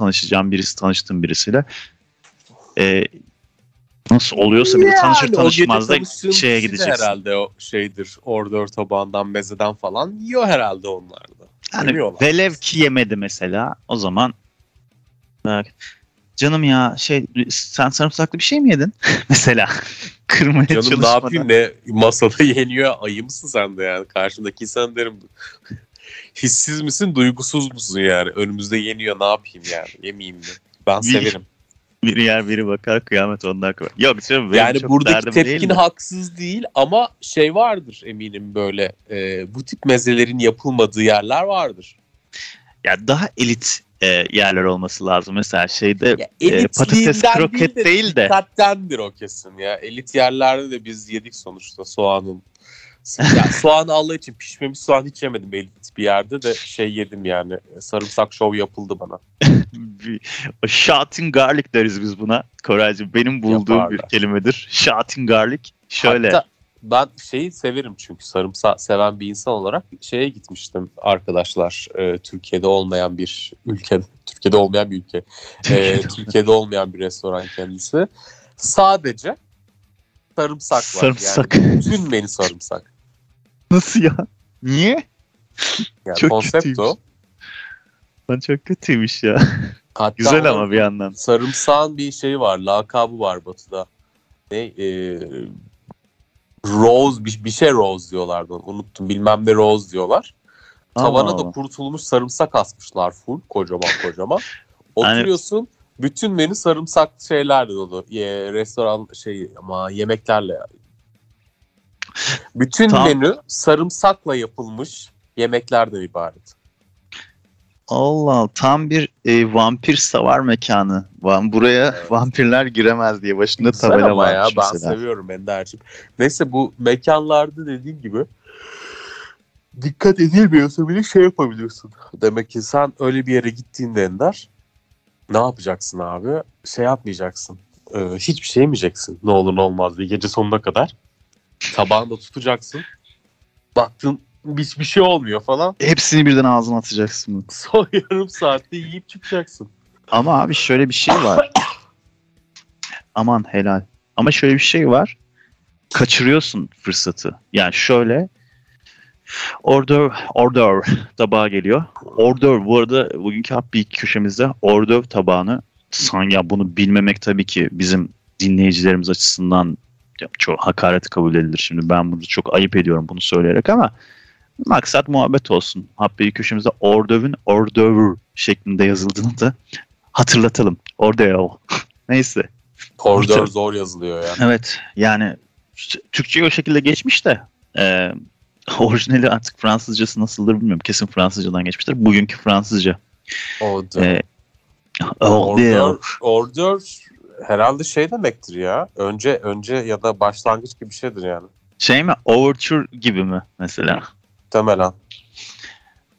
tanıştığın birisiyle nasıl oluyorsa bir de tanışır tanışmaz da şeye gideceksin. Herhalde o şeydir. Order tabağından, mezeden falan yiyor herhalde onlar da. Yani velev ki yemedi mesela. O zaman bak, canım ya sen sarımsaklı bir şey mi yedin? mesela kırmaya canım çalışmadan. Canım ne yapayım ne masada yeniyor ayı mısın sen de yani. Karşımdaki insan derim. Hissiz misin duygusuz musun yani. Önümüzde yeniyor ne yapayım yani. Yemeyeyim mi? Ben severim. Biri yer biri bakar kıyamet ondan kadar. Yok canım, yani buradaki tepkin haksız değil ama şey vardır eminim böyle bu tip mezelerin yapılmadığı yerler vardır. Ya daha elit yerler olması lazım mesela şeyde patates kroket değil de. Dikkattendir o kesin ya elit yerlerde de biz yedik sonuçta soğanın. Ya soğanı Allah için pişmemiş soğan hiç yemedim elit bir yerde de şey yedim yani sarımsak şov yapıldı bana. Shouting garlic deriz biz buna Koraycığım, benim bulduğum bir kelimedir shouting garlic. Şöyle hatta ben şeyi severim çünkü sarımsak seven bir insan olarak şeye gitmiştim arkadaşlar Türkiye'de olmayan bir restoran kendisi sadece sarımsak var. Sarımsak. Yani bütün menü sarımsak. Nasıl ya? Niye? Ya, çok konsept kötüymüş. O. Lan çok kötüymüş ya. Hatta güzel ama bir yandan. Sarımsağın bir şeyi var, lakabı var Batı'da. Rose, bir şey Rose diyorlardı. Unuttum, bilmem ne Rose diyorlar. Tavana da kurutulmuş sarımsak asmışlar full, kocaman kocaman. Oturuyorsun, yani... bütün menü sarımsak şeylerle dolu. Restoran yemeklerle. Bütün menü sarımsakla yapılmış yemeklerden ibaret. Allah, tam bir vampir savar mekanı. Buraya vampirler giremez diye başında tabela varmış ya, mesela. Ben seviyorum Ender'ciğim. Neyse, bu mekanlarda dediğim gibi dikkat edilmiyorsa bile şey yapabiliyorsun. Demek ki sen öyle bir yere gittiğinde Ender, ne yapacaksın abi? Şey yapmayacaksın. Hiçbir şey yemeyeceksin. Ne olur ne olmaz diye gece sonuna kadar. Tabağında tutacaksın. Baktın hiçbir şey olmuyor falan. Hepsini birden ağzına atacaksın. Son yarım saatte yiyip çıkacaksın. Ama abi şöyle bir şey var. Aman helal. Ama şöyle bir şey var. Kaçırıyorsun fırsatı. Yani şöyle. Order tabağı geliyor. Order, bu arada bugünkü bir köşemizde order tabağını ya bunu bilmemek tabii ki bizim dinleyicilerimiz açısından çok hakaret kabul edilir. Şimdi ben bunu çok ayıp ediyorum bunu söyleyerek ama maksat muhabbet olsun. Haberi köşemizde ordövün ordövür şeklinde yazıldığını da hatırlatalım. Ordeo. Neyse. Ordöv zor yazılıyor yani. Evet. Yani Türkçe'yi o şekilde geçmiş de orijinali artık Fransızcası nasıldır bilmiyorum. Kesin Fransızcadan geçmiştir. Bugünkü Fransızca. Ordöv herhalde şey demektir ya. Önce ya da başlangıç gibi bir şeydir yani. Şey mi? Overture gibi mi mesela? Temelen.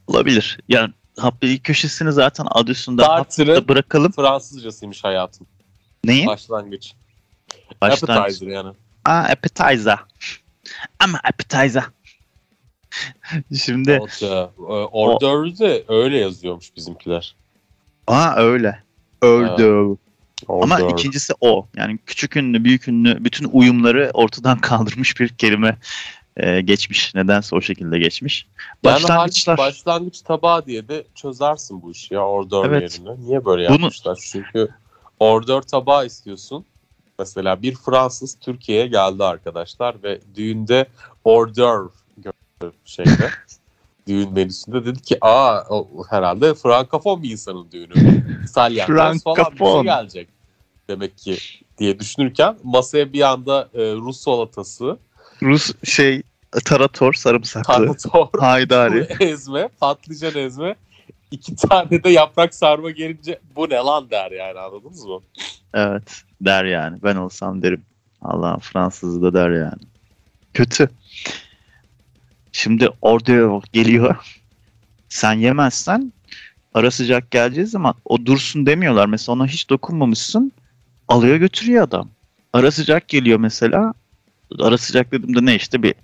Olabilir. Yani ilk köşesini zaten adı üstünde bırakalım. Fransızcasıymış hayatım. Neyin? Başlangıç. Appetizer yani. Appetizer. Ama appetizer. Şimdi. Order'ü de öyle yazıyormuş bizimkiler. Öyle. Order. Ama ikincisi o. Yani küçük ünlü, büyük ünlü bütün uyumları ortadan kaldırmış bir kelime geçmiş. Nedense o şekilde geçmiş. Başlangıçlar. Yani başlangıç tabağı diye de çözersin bu işi ya ordör yerine. Niye böyle yapmışlar? Çünkü ordör tabağı istiyorsun. Mesela bir Fransız Türkiye'ye geldi arkadaşlar ve düğünde ordör şeyde düğün menüsünde dedi ki herhalde Frankafon bir insanın düğünü. İtalyanlar falan bize gelecek demek ki diye düşünürken masaya bir anda Rus salatası, Rus tarator, sarımsaklı, haydari, ezme, patlıcan ezme, 2 tane de yaprak sarma gelince bu ne lan der yani, anladınız mı? Evet, der yani. Ben olsam derim. Allah'ım, Fransızı da der yani. Kötü. Şimdi orada geliyor. Sen yemezsen ara sıcak geleceği zaman o dursun demiyorlar. Mesela ona hiç dokunmamışsın. Alıyor götürüyor adam. Ara sıcak geliyor mesela. Ara sıcak dediğimde ne işte bir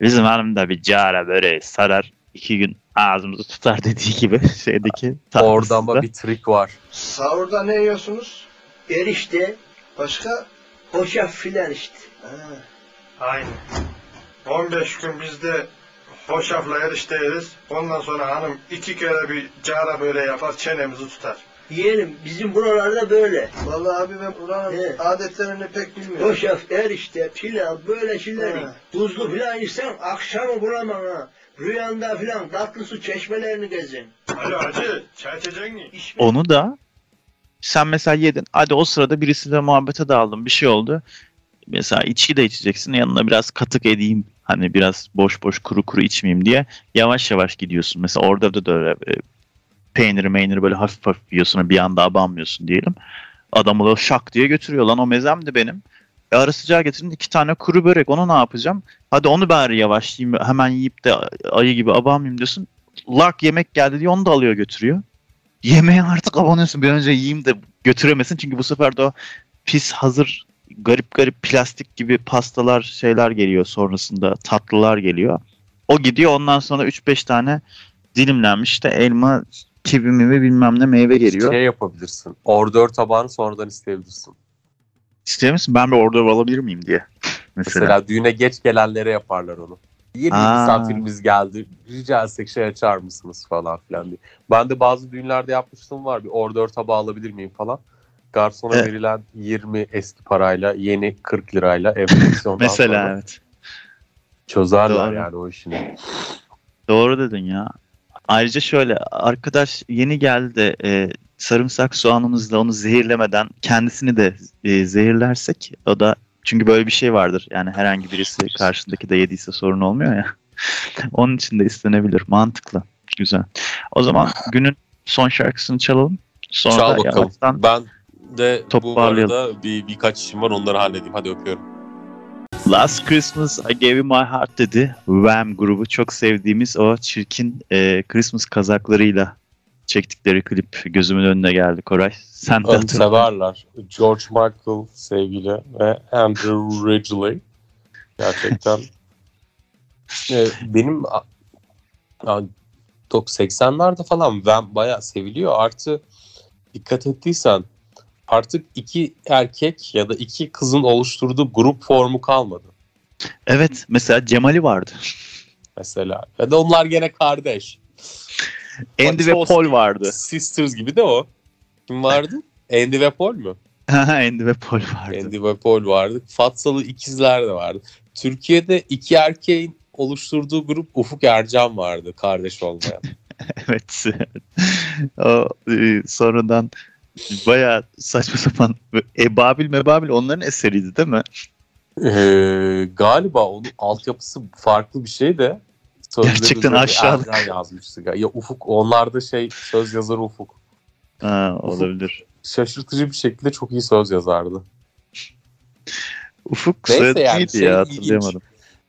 bizim hanımda bir cara böreği sarar. 2 gün ağzımızı tutar dediği gibi şeydeki. Orada ama bir trik var. Sahurda ne yiyorsunuz? Erişte. Başka? Hoca filer işte. Aynen. 15 gün bizde hoşafla erişte yeriz. Ondan sonra hanım 2 kere bir cara böyle yapar, çenemizi tutar. Yiyelim. Bizim buralarda böyle. Vallahi abi ben buranın adetlerini pek bilmiyorum. Hoşaf, erişte, pilav böyle şeyler. Tuzlu filan içsen akşamı bulamam ha. Rüyanda filan tatlı su çeşmelerini gezin. Alo hacı, çay içecek mi? Onu da sen mesela yedin. Hadi o sırada birisiyle muhabbete daldın. Bir şey oldu. Mesela içki de içeceksin. Yanına biraz katık edeyim. Hani biraz boş kuru içmeyeyim diye yavaş yavaş gidiyorsun. Mesela orada da öyle peyniri böyle hafif yiyorsun. Bir anda abanmıyorsun diyelim. Adamı da şak diye götürüyor. Lan o mezem de benim. Ara sıcağı getirin 2 tane kuru börek. Onu ne yapacağım? Hadi onu bari yavaş yiyeyim. Hemen yiyip de ayı gibi abanmayayım diyorsun. Lark yemek geldi diye onu da alıyor götürüyor. Yemeğe artık abanıyorsun. Bir önce yiyeyim de götüremesin. Çünkü bu sefer de o pis hazır garip plastik gibi pastalar şeyler geliyor, sonrasında tatlılar geliyor. O gidiyor, ondan sonra 3-5 tane dilimlenmiş işte elma, kivi mi bilmem ne meyve geliyor. Şey yapabilirsin, ordör tabağını sonradan isteyebilirsin. İsteyebilirsin, ben bir ordör alabilir miyim diye. Mesela düğüne geç gelenlere yaparlar onu. Yeni misafirimiz geldi. Rica etsek şey açar mısınız falan filan diye. Ben de bazı düğünlerde yapmıştım var. Bir ordör tabağı alabilir miyim falan. Garsona verilen 20 eski parayla yeni 40 lirayla enflasyondan mesela falan. Evet. Çözerler yani o işini. Doğru dedin ya. Ayrıca şöyle arkadaş yeni geldi sarımsak soğanımızla onu zehirlemeden kendisini de zehirlersek o da çünkü böyle bir şey vardır. Yani herhangi birisi karşındaki de yediyse sorun olmuyor ya. Onun için de istenebilir. Mantıklı. Güzel. O zaman günün son şarkısını çalalım. Sonra çal bakalım. Ben de bu arada birkaç işim var onları halledeyim. Hadi öpüyorum. Last Christmas I Gave You My Heart dedi. Wham grubu çok sevdiğimiz o çirkin Christmas kazaklarıyla çektikleri klip gözümün önüne geldi Koray. Sen de hatırladın. Severler. George Michael sevgili ve Andrew Ridgeley. Gerçekten benim top 80'lerde falan Wham bayağı seviliyor. Artı dikkat ettiysen artık iki erkek ya da iki kızın oluşturduğu grup formu kalmadı. Evet. Mesela Cemali vardı. Mesela. Ya da onlar gene kardeş. Andy ve Paul vardı. Sisters gibi de o. Kim vardı? Andy ve Paul mu? Andy ve Paul vardı. Andy ve Paul vardı. Fatsalı ikizler de vardı. Türkiye'de iki erkeğin oluşturduğu grup Ufuk Ercan vardı. Kardeş olmayan. Evet. O, sonradan bayağı saçma sapan Ebabil onların eseriydi değil mi? Galiba onun altyapısı farklı bir şey de gerçekten aşağılık. Ya Ufuk onlarda söz yazarı Ufuk. Ha, olabilir. Ufuk, şaşırtıcı bir şekilde çok iyi söz yazardı. Ufuk neyse yani ya hatırlayamadım.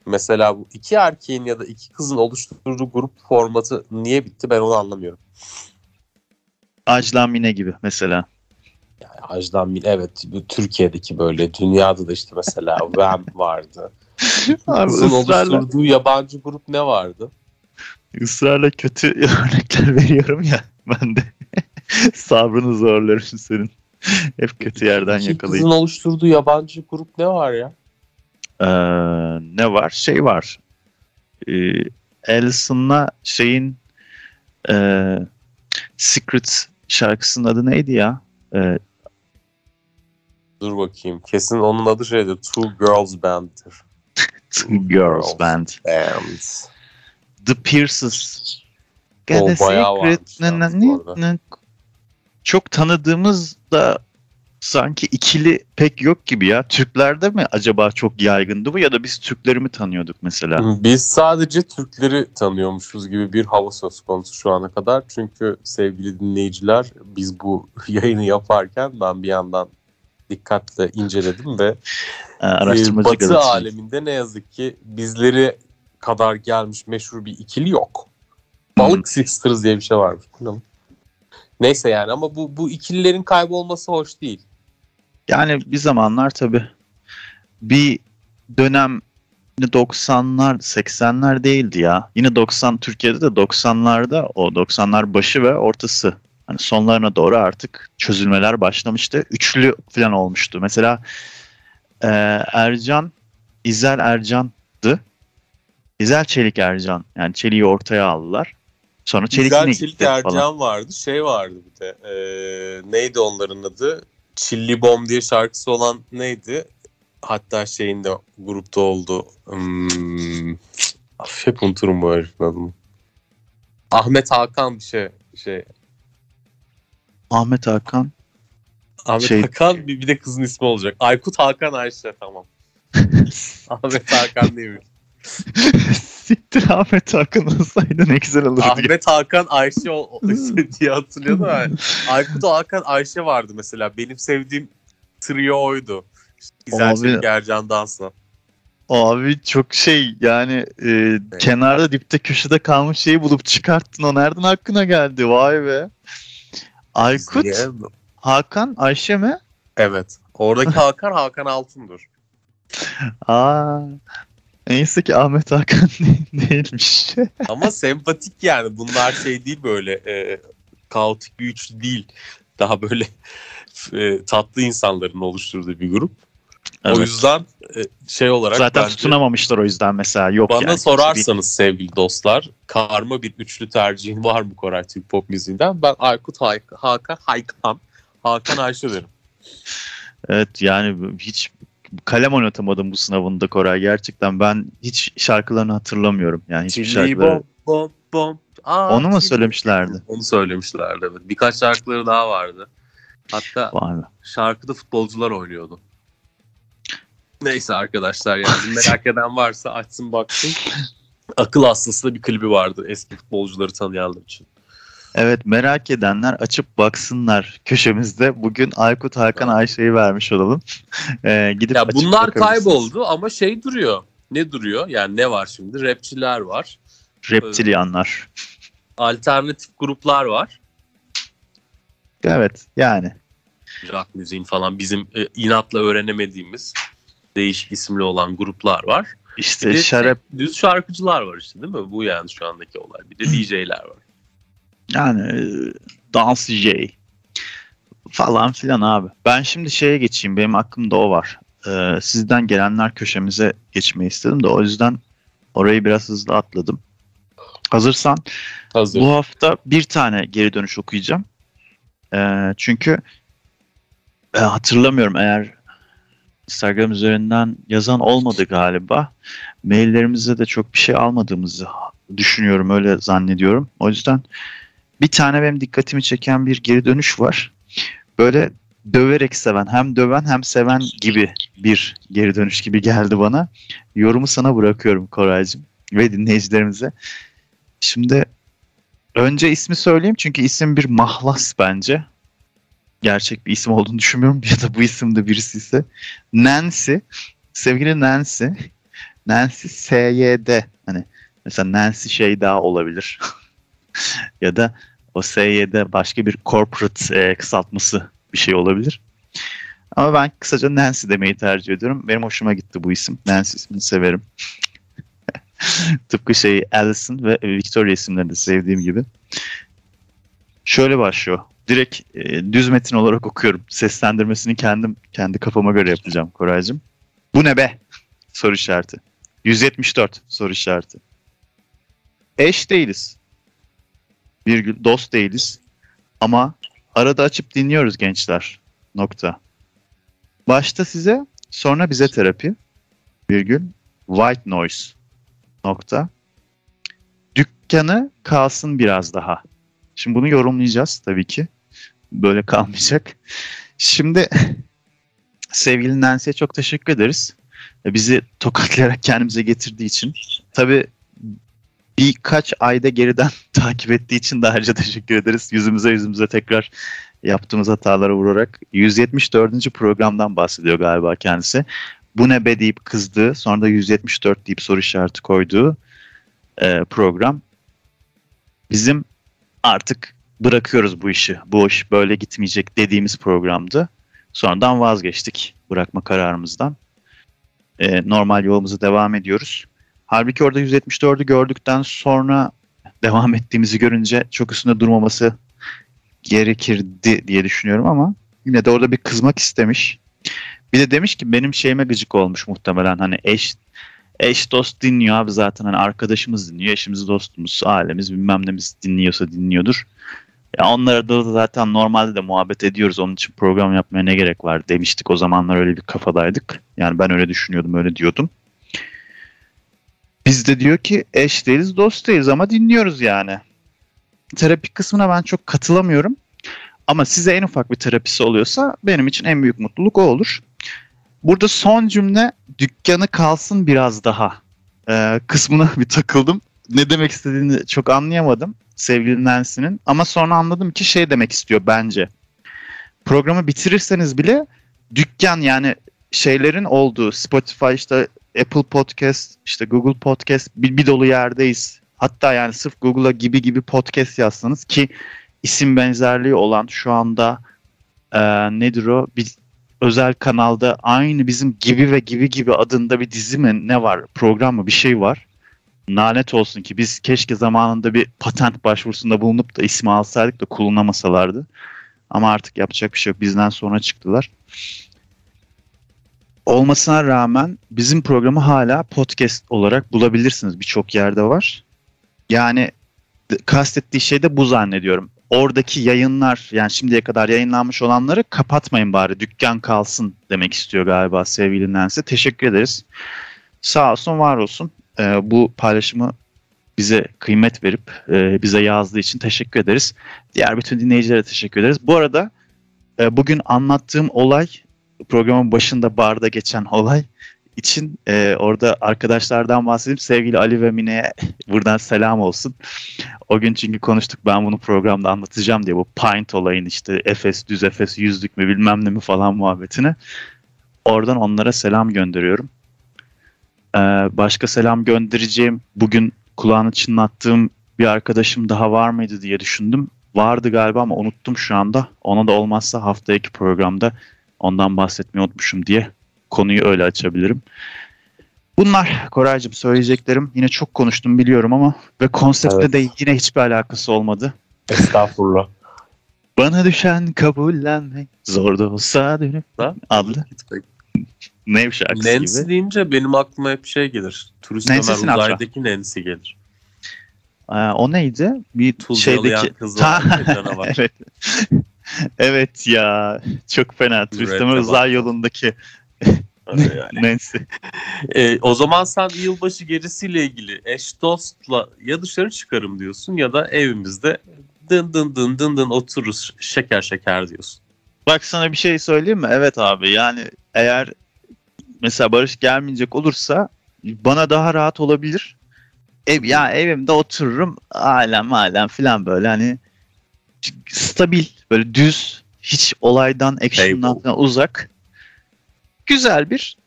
Mesela bu iki erkeğin ya da iki kızın oluşturduğu grup formatı niye bitti ben onu anlamıyorum. Ajlan Mine gibi mesela. Yani Ajlan Mine evet Türkiye'deki böyle dünyada da işte mesela Vem vardı. Kızın oluşturduğu yabancı grup ne vardı? Israrla kötü örnekler veriyorum ya ben de. Sabrını zorlarım senin. Hep kötü yerden yakalayayım. Kızın oluşturduğu yabancı grup ne var ya? Ne var? Şey var. Alison'la şeyin Secret şarkısının adı neydi ya? Dur bakayım. Kesin onun adı Two Girls Band'tir. Two Girls Band. The Pierces. O bayağı varmış. Çok tanıdığımız da sanki ikili pek yok gibi ya. Türklerde mi acaba çok yaygındı bu ya da biz Türkleri mi tanıyorduk mesela? Biz sadece Türkleri tanıyormuşuz gibi bir hava söz konusu şu ana kadar. Çünkü sevgili dinleyiciler biz bu yayını yaparken ben bir yandan dikkatle inceledim ve Batı aleminde ne yazık ki bizleri kadar gelmiş meşhur bir ikili yok. Balık Sisters diye bir şey varmış. Neyse yani ama bu ikililerin kaybolması hoş değil. Yani bir zamanlar tabii bir dönem 90'lar 80'ler değildi ya. Yine 90 Türkiye'de de 90'larda o 90'lar başı ve ortası. Hani sonlarına doğru artık çözülmeler başlamıştı. Üçlü falan olmuştu. Mesela Ercan, İzel Ercan'dı. İzel Çelik Ercan. Yani Çelik'i ortaya aldılar. Sonra Çelik'ine gitti Çelik falan. Ercan vardı. Vardı bir de. Neydi onların adı? Çilli Bom diye şarkısı olan neydi? Hatta de grupta oldu. Hep unuturum bu herifin adını. Ahmet Hakan bir şey. Ahmet Hakan. Hakan bir de kızın ismi olacak. Aykut Hakan Ayşe tamam. Ahmet Hakan değil mi? Siktir Ahmet Hakan olsaydı ne güzel olurdu. Ahmet Hakan Ayşe diye hatırlıyordum ben. Aykut Hakan Ayşe vardı mesela. Benim sevdiğim trio oydu. İzel Çelik Ercan Dans'la. Abi çok yani evet. Kenarda dipte köşede kalmış şeyi bulup çıkarttın. O nereden hakkına geldi? Vay be. Aykut Hakan Ayşe mi? Evet. Oradaki Hakan Hakan Altun'dur. Neyse ki Ahmet Hakan değilmiş. Ama sempatik yani. Bunlar değil böyle kaotik bir üçlü değil. Daha böyle tatlı insanların oluşturduğu bir grup. Evet. O yüzden şey olarak zaten tutunamamışlar, o yüzden mesela yok. Bana yani sorarsanız sevgili dostlar, karma bir üçlü tercihin var mı Koray Türk pop müziğinden? Ben Aykut Hakan Ayşe derim. Evet, yani hiç kalem oynatamadım bu sınavında Koray, gerçekten ben hiç şarkılarını hatırlamıyorum. Yani hiçbir şarkıları. Bom, bom. Aa, onu mu söylemişlerdi? Onu söylemişlerdi. Evet. Birkaç şarkıları daha vardı. Hatta şarkıda futbolcular oynuyordu. Neyse arkadaşlar, yani merak eden varsa açsın baksın. Akıl Hastası da bir klibi vardı eski futbolcuları tanıyanlar için. Evet, merak edenler açıp baksınlar köşemizde. Bugün Aykut Hakan Ayşe'yi vermiş olalım. Gidip ya bunlar kayboldu ama şey duruyor. Ne duruyor? Yani ne var şimdi? Rapçiler var. Reptilyanlar. Alternatif gruplar var. Evet yani. Rock müziğin falan bizim inatla öğrenemediğimiz değişik isimli olan gruplar var. İşte düz şarkıcılar var işte, değil mi? Bu yani şu andaki olay. Bir de DJ'ler var. Yani dans DJ falan filan abi. Ben şimdi şeye geçeyim. Benim aklımda o var. Sizden gelenler köşemize geçmeyi istedim de o yüzden orayı biraz hızlı atladım. Hazırsan. Hazır. Bu hafta bir tane geri dönüş okuyacağım. Çünkü hatırlamıyorum, eğer Instagram üzerinden yazan olmadı galiba. Maillerimize de çok bir şey almadığımızı düşünüyorum, öyle zannediyorum. O yüzden bir tane benim dikkatimi çeken bir geri dönüş var. Böyle döverek seven, hem döven hem seven gibi bir geri dönüş gibi geldi bana. Yorumu sana bırakıyorum Koraycığım ve dinleyicilerimize. Şimdi önce ismi söyleyeyim çünkü isim bir mahlas bence. Gerçek bir isim olduğunu düşünmüyorum ya da bu isimde birisi ise. Nancy, sevgili Nancy. Nancy S-Y-D. Hani mesela Nancy şey daha olabilir. Ya da o S-Y-D başka bir corporate kısaltması bir şey olabilir. Ama ben kısaca Nancy demeyi tercih ediyorum. Benim hoşuma gitti bu isim. Nancy ismini severim. Tıpkı Alison ve Victoria isimlerini de sevdiğim gibi. Şöyle başlıyor. Direkt düz metin olarak okuyorum. Seslendirmesini kendi kafama göre yapacağım Koraycığım. Bu ne be? Soru işareti. 174 soru işareti. Eş değiliz. Virgül dost değiliz. Ama arada açıp dinliyoruz gençler. Nokta. Başta size, sonra bize terapi. Virgül white noise. Nokta. Dükkanı kalsın biraz daha. Şimdi bunu yorumlayacağız tabii ki. Böyle kalmayacak. Şimdi sevgili Nensi'ye çok teşekkür ederiz. Bizi tokatlayarak kendimize getirdiği için. Tabii birkaç ayda geriden takip ettiği için de ayrıca teşekkür ederiz. Yüzümüze tekrar yaptığımız hatalara vurarak. 174. programdan bahsediyor galiba kendisi. Bu ne be deyip kızdığı, sonra da 174 deyip soru işareti koyduğu program. Bizim artık bırakıyoruz bu işi, bu iş böyle gitmeyecek dediğimiz programdı. Sonradan vazgeçtik bırakma kararımızdan. Normal yolumuza devam ediyoruz. Halbuki orada 174'ü gördükten sonra devam ettiğimizi görünce çok üstünde durmaması gerekirdi diye düşünüyorum ama yine de orada bir kızmak istemiş. Bir de demiş ki benim şeyime gıcık olmuş muhtemelen, hani eş dost dinliyor abi zaten, hani arkadaşımız dinliyor, eşimiz, dostumuz, ailemiz, bilmem nemiz dinliyorsa dinliyordur. Ya onlara da zaten normalde de muhabbet ediyoruz, onun için program yapmaya ne gerek var demiştik. O zamanlar öyle bir kafadaydık. Yani ben öyle düşünüyordum, öyle diyordum. Biz de diyor ki eş değiliz, dost değiliz ama dinliyoruz yani. Terapi kısmına ben çok katılamıyorum. Ama size en ufak bir terapisi oluyorsa benim için en büyük mutluluk o olur. Burada son cümle dükkanı kalsın biraz daha kısmına bir takıldım. Ne demek istediğini çok anlayamadım sevgili Nancy'nin. Ama sonra anladım ki demek istiyor bence. Programı bitirirseniz bile dükkan, yani şeylerin olduğu Spotify, işte Apple Podcast, işte Google Podcast, bir dolu yerdeyiz. Hatta yani sırf Google'a gibi podcast yazsanız ki isim benzerliği olan şu anda nedir o? Bir özel kanalda aynı bizim gibi ve gibi adında bir dizi mi ne var, program mı, bir şey var. Lanet olsun ki biz keşke zamanında bir patent başvurusunda bulunup da ismi alsaydık da kullanamasalardı. Ama artık yapacak bir şey yok, bizden sonra çıktılar. olmasına rağmen bizim programı hala podcast olarak bulabilirsiniz. Birçok yerde var. Yani kastettiği şey de bu zannediyorum. Oradaki yayınlar, yani şimdiye kadar yayınlanmış olanları kapatmayın bari. Dükkan kalsın demek istiyor galiba sevgili Nancy. Teşekkür ederiz. Sağ olsun, var olsun. Bu paylaşımı bize kıymet verip bize yazdığı için teşekkür ederiz. Diğer bütün dinleyicilere teşekkür ederiz. Bu arada bugün anlattığım olay, programın başında barda geçen olay için orada arkadaşlardan bahsedeyim. Sevgili Ali ve Mine'ye buradan selam olsun. O gün çünkü konuştuk, ben bunu programda anlatacağım diye, bu pint olayın işte Efes, düz Efes, yüzlük mü bilmem ne mi falan muhabbetini. Oradan onlara selam gönderiyorum. Başka selam göndereceğim, bugün kulağını çınlattığım bir arkadaşım daha var mıydı diye düşündüm. Vardı galiba ama unuttum şu anda. Ona da olmazsa haftaki programda ondan bahsetmeyi unutmuşum diye konuyu öyle açabilirim. Bunlar Koraycığım söyleyeceklerim. Yine çok konuştum biliyorum ama ve konseptle evet, de yine hiçbir alakası olmadı. Estağfurullah. Bana düşen kabullenmek, zor da olsa dönüp adlı. Nev şarkısı Nancy gibi. Nancy deyince benim aklıma hep şey gelir. Turist Ömer Uzay'daki Nancy gelir. O neydi? Bir şeydeki kızlar. Evet. Evet ya. Çok fena. Turist Ömer Uzay yolundaki yani. Nancy. O zaman sen yılbaşı gerisiyle ilgili eş dostla ya dışarı çıkarım diyorsun ya da evimizde dın dın dın dın dın otururuz şeker şeker diyorsun. Bak sana bir şey söyleyeyim mi? Evet abi, yani eğer mesela Barış gelmeyecek olursa bana daha rahat olabilir. Ya evimde otururum, alem filan, böyle hani stabil, böyle düz, hiç olaydan, action'dan uzak. Güzel bir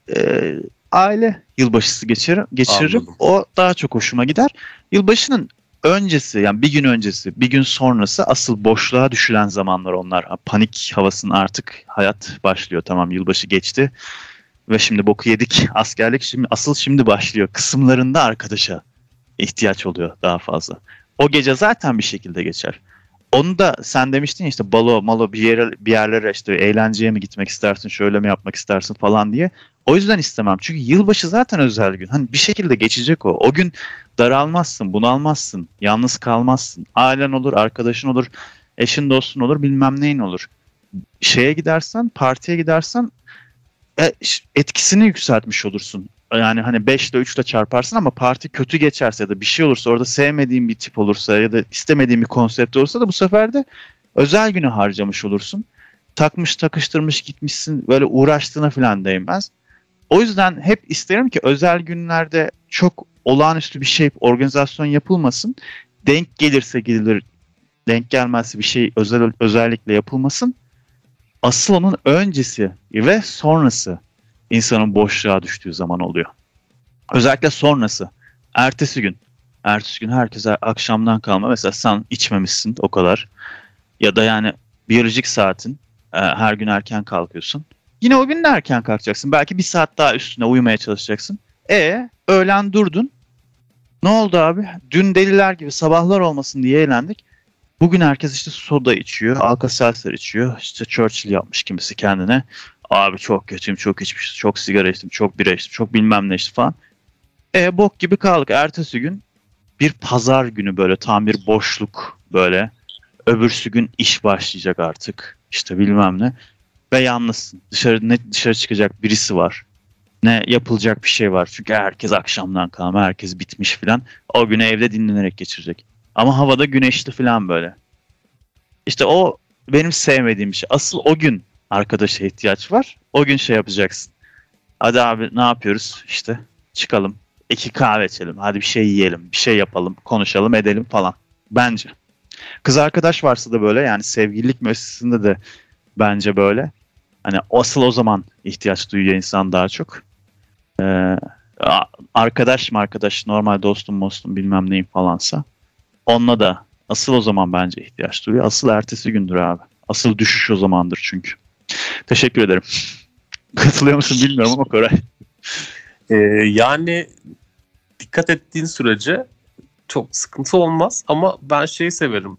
aile yılbaşısı geçiririm. Anladım. O daha çok hoşuma gider. Yılbaşının öncesi, yani bir gün öncesi, bir gün sonrası asıl boşluğa düşülen zamanlar onlar. Panik havasının artık hayat başlıyor. Tamam, yılbaşı geçti ve şimdi boku yedik. Askerlik şimdi asıl şimdi başlıyor. Kısımlarında arkadaşa ihtiyaç oluyor daha fazla. O gece zaten bir şekilde geçer. Onu da sen demiştin ya, işte balo malo bir yerlere işte eğlenceye mi gitmek istersin, şöyle mi yapmak istersin falan diye. O yüzden istemem. Çünkü yılbaşı zaten özel gün. Hani bir şekilde geçecek o. O gün daralmazsın, bunalmazsın, yalnız kalmazsın. Ailen olur, arkadaşın olur, eşin dostun olur, bilmem neyin olur. Şeye gidersen, partiye gidersen etkisini yükseltmiş olursun. Yani hani 5 ile 3 ile çarparsın ama parti kötü geçerse ya da bir şey olursa, orada sevmediğin bir tip olursa ya da istemediğin bir konsept olursa da bu sefer de özel günü harcamış olursun. Takmış takıştırmış gitmişsin, böyle uğraştığına falan değmez. O yüzden hep isterim ki özel günlerde çok olağanüstü bir şey, organizasyon yapılmasın. Denk gelirse gidilir, denk gelmezse bir şey özellikle yapılmasın. Asıl onun öncesi ve sonrası insanın boşluğa düştüğü zaman oluyor. Özellikle sonrası. Ertesi gün herkese akşamdan kalma. Mesela sen içmemişsin o kadar. Ya da yani biyolojik saatin, her gün erken kalkıyorsun. Yine o gün de erken kalkacaksın. Belki bir saat daha üstüne uyumaya çalışacaksın. Öğlen durdun. Ne oldu abi? Dün deliler gibi sabahlar olmasın diye eğlendik. Bugün herkes işte soda içiyor, Alka-Seltzer içiyor. İşte Churchill yapmış kimisi kendine. Abi çok kötüyüm, çok içmişim, çok sigara içtim, çok bira içtim, çok bilmem ne içtim falan. Bok gibi kaldık. Ertesi gün bir pazar günü, böyle tam bir boşluk böyle. Öbürsü gün iş başlayacak artık. İşte bilmem ne. Ve yalnızsın. Ne dışarı çıkacak birisi var, ne yapılacak bir şey var. Çünkü herkes akşamdan kalma, herkes bitmiş filan. O günü evde dinlenerek geçirecek. Ama havada güneşli filan böyle. İşte o benim sevmediğim şey. Asıl o gün arkadaşa ihtiyaç var. O gün şey yapacaksın. Hadi abi ne yapıyoruz? İşte çıkalım. 2 kahve içelim. Hadi bir şey yiyelim. Bir şey yapalım. Konuşalım edelim falan. Bence. Kız arkadaş varsa da böyle, yani sevgililik müessesesinde de bence böyle. Hani asıl o zaman ihtiyaç duyuyor insan daha çok. Arkadaş normal dostum bilmem neyim falansa. Onunla da asıl o zaman bence ihtiyaç duyuyor. Asıl ertesi gündür abi. Asıl düşüş o zamandır çünkü. Teşekkür ederim. Katılıyor musun bilmiyorum ama Koray. Yani dikkat ettiğin sürece çok sıkıntı olmaz ama ben şeyi severim.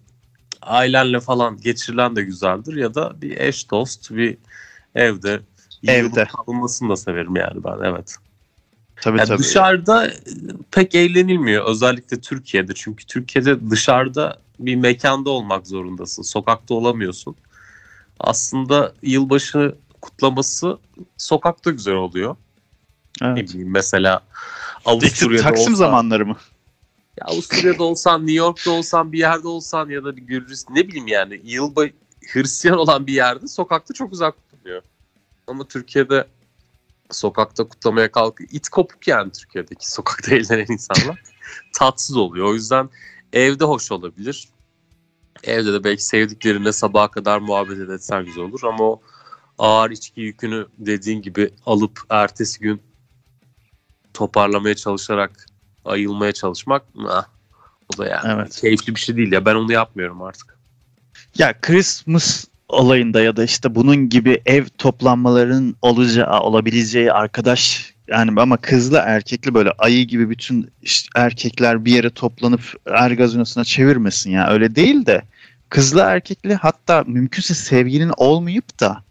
Ailenle falan geçirilen de güzeldir ya da bir eş dost, bir evde Evde. Kalmasını da severim yani ben, evet. Tabii, yani tabii. Dışarıda pek eğlenilmiyor. Özellikle Türkiye'de. Çünkü Türkiye'de dışarıda bir mekanda olmak zorundasın. Sokakta olamıyorsun. Aslında yılbaşı kutlaması sokakta güzel oluyor. Evet. Ne bileyim, mesela Avusturya'da Taksim zamanları mı? Ya Avusturya'da olsan, New York'ta olsan, bir yerde olsan ya da bir Gürcistan, ne bileyim yani Hristiyan olan bir yerde sokakta çok uzak kutlanıyor. Ama Türkiye'de sokakta kutlamaya kalkıyor. İt kopuk yani Türkiye'deki sokakta eğlenen insanlar. Tatsız oluyor. O yüzden evde hoş olabilir. Evde de belki sevdiklerinle sabaha kadar muhabbet etsen güzel olur ama o ağır içki yükünü dediğin gibi alıp ertesi gün toparlamaya çalışarak ayılmaya çalışmak, o da yani evet, keyifli bir şey değil ya. Ben onu yapmıyorum artık. Ya Christmas olayında ya da işte bunun gibi ev toplanmaların olabileceği arkadaş yani, ama kızla erkekli böyle ayı gibi bütün işte erkekler bir yere toplanıp er gazinosuna çevirmesin ya, öyle değil de kızla erkekli, hatta mümkünse sevgilin olmayıp da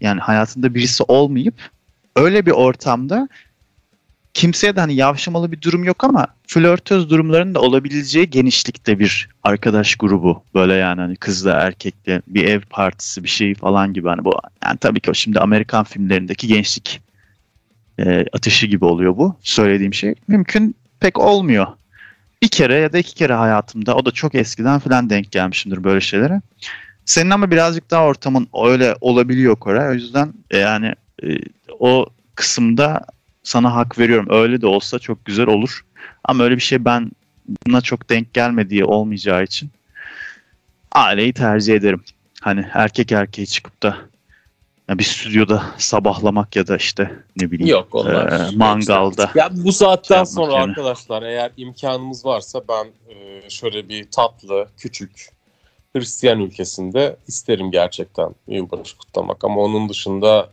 yani hayatında birisi olmayıp öyle bir ortamda kimseye de hani yavşamalı bir durum yok ama flörtöz durumların da olabileceği genişlikte bir arkadaş grubu. Böyle yani hani kızla erkekle bir ev partisi bir şey falan gibi. Hani bu yani tabii ki şimdi Amerikan filmlerindeki gençlik ateşi gibi oluyor bu. Söylediğim şey mümkün pek olmuyor. Bir kere ya da iki kere hayatımda, o da çok eskiden falan denk gelmişimdir böyle şeylere. Senin ama birazcık daha ortamın öyle olabiliyor Koray. O yüzden yani o kısımda sana hak veriyorum. Öyle de olsa çok güzel olur. Ama öyle bir şey ben buna çok denk gelmediği olmayacağı için aileyi tercih ederim. Hani erkek erkeğe çıkıp da bir stüdyoda sabahlamak ya da işte ne bileyim. Yok, onlar mangalda. Ya bu saatten sonra yani, arkadaşlar eğer imkanımız varsa ben şöyle bir tatlı, küçük Hristiyan ülkesinde isterim gerçekten yılbaşı kutlamak. Ama onun dışında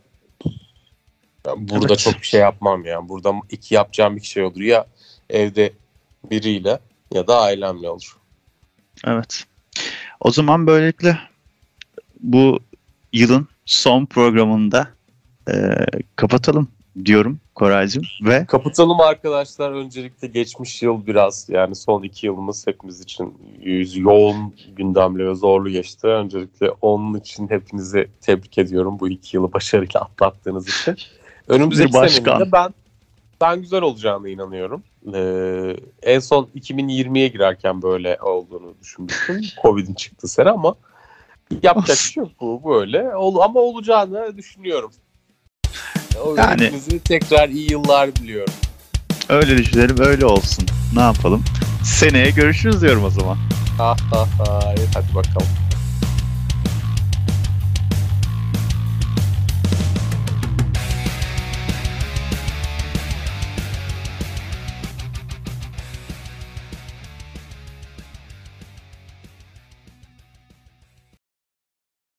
burada evet, çok bir şey yapmam yani. Burada yapacağım iki şey olur. Ya evde biriyle ya da ailemle olur. Evet. O zaman böylelikle bu yılın son programında kapatalım diyorum Koraycığım. Ve kapatalım arkadaşlar. Öncelikle geçmiş yıl biraz yani son 2 yılımız hepimiz için yoğun gündemle ve zorlu geçti. Öncelikle onun için hepinizi tebrik ediyorum. Bu 2 yılı başarıyla atlattığınız için. Önümüzdeki senede ben güzel olacağına inanıyorum. En son 2020'ye girerken böyle olduğunu düşünmüştüm. Covid'in çıktığı sene ama yapacak bir şey yok, bu öyle. Ama olacağını düşünüyorum. O yani, tekrar iyi yıllar diliyorum. Öyle düşünelim, öyle olsun. Ne yapalım? Seneye görüşürüz diyorum o zaman. Hadi bakalım.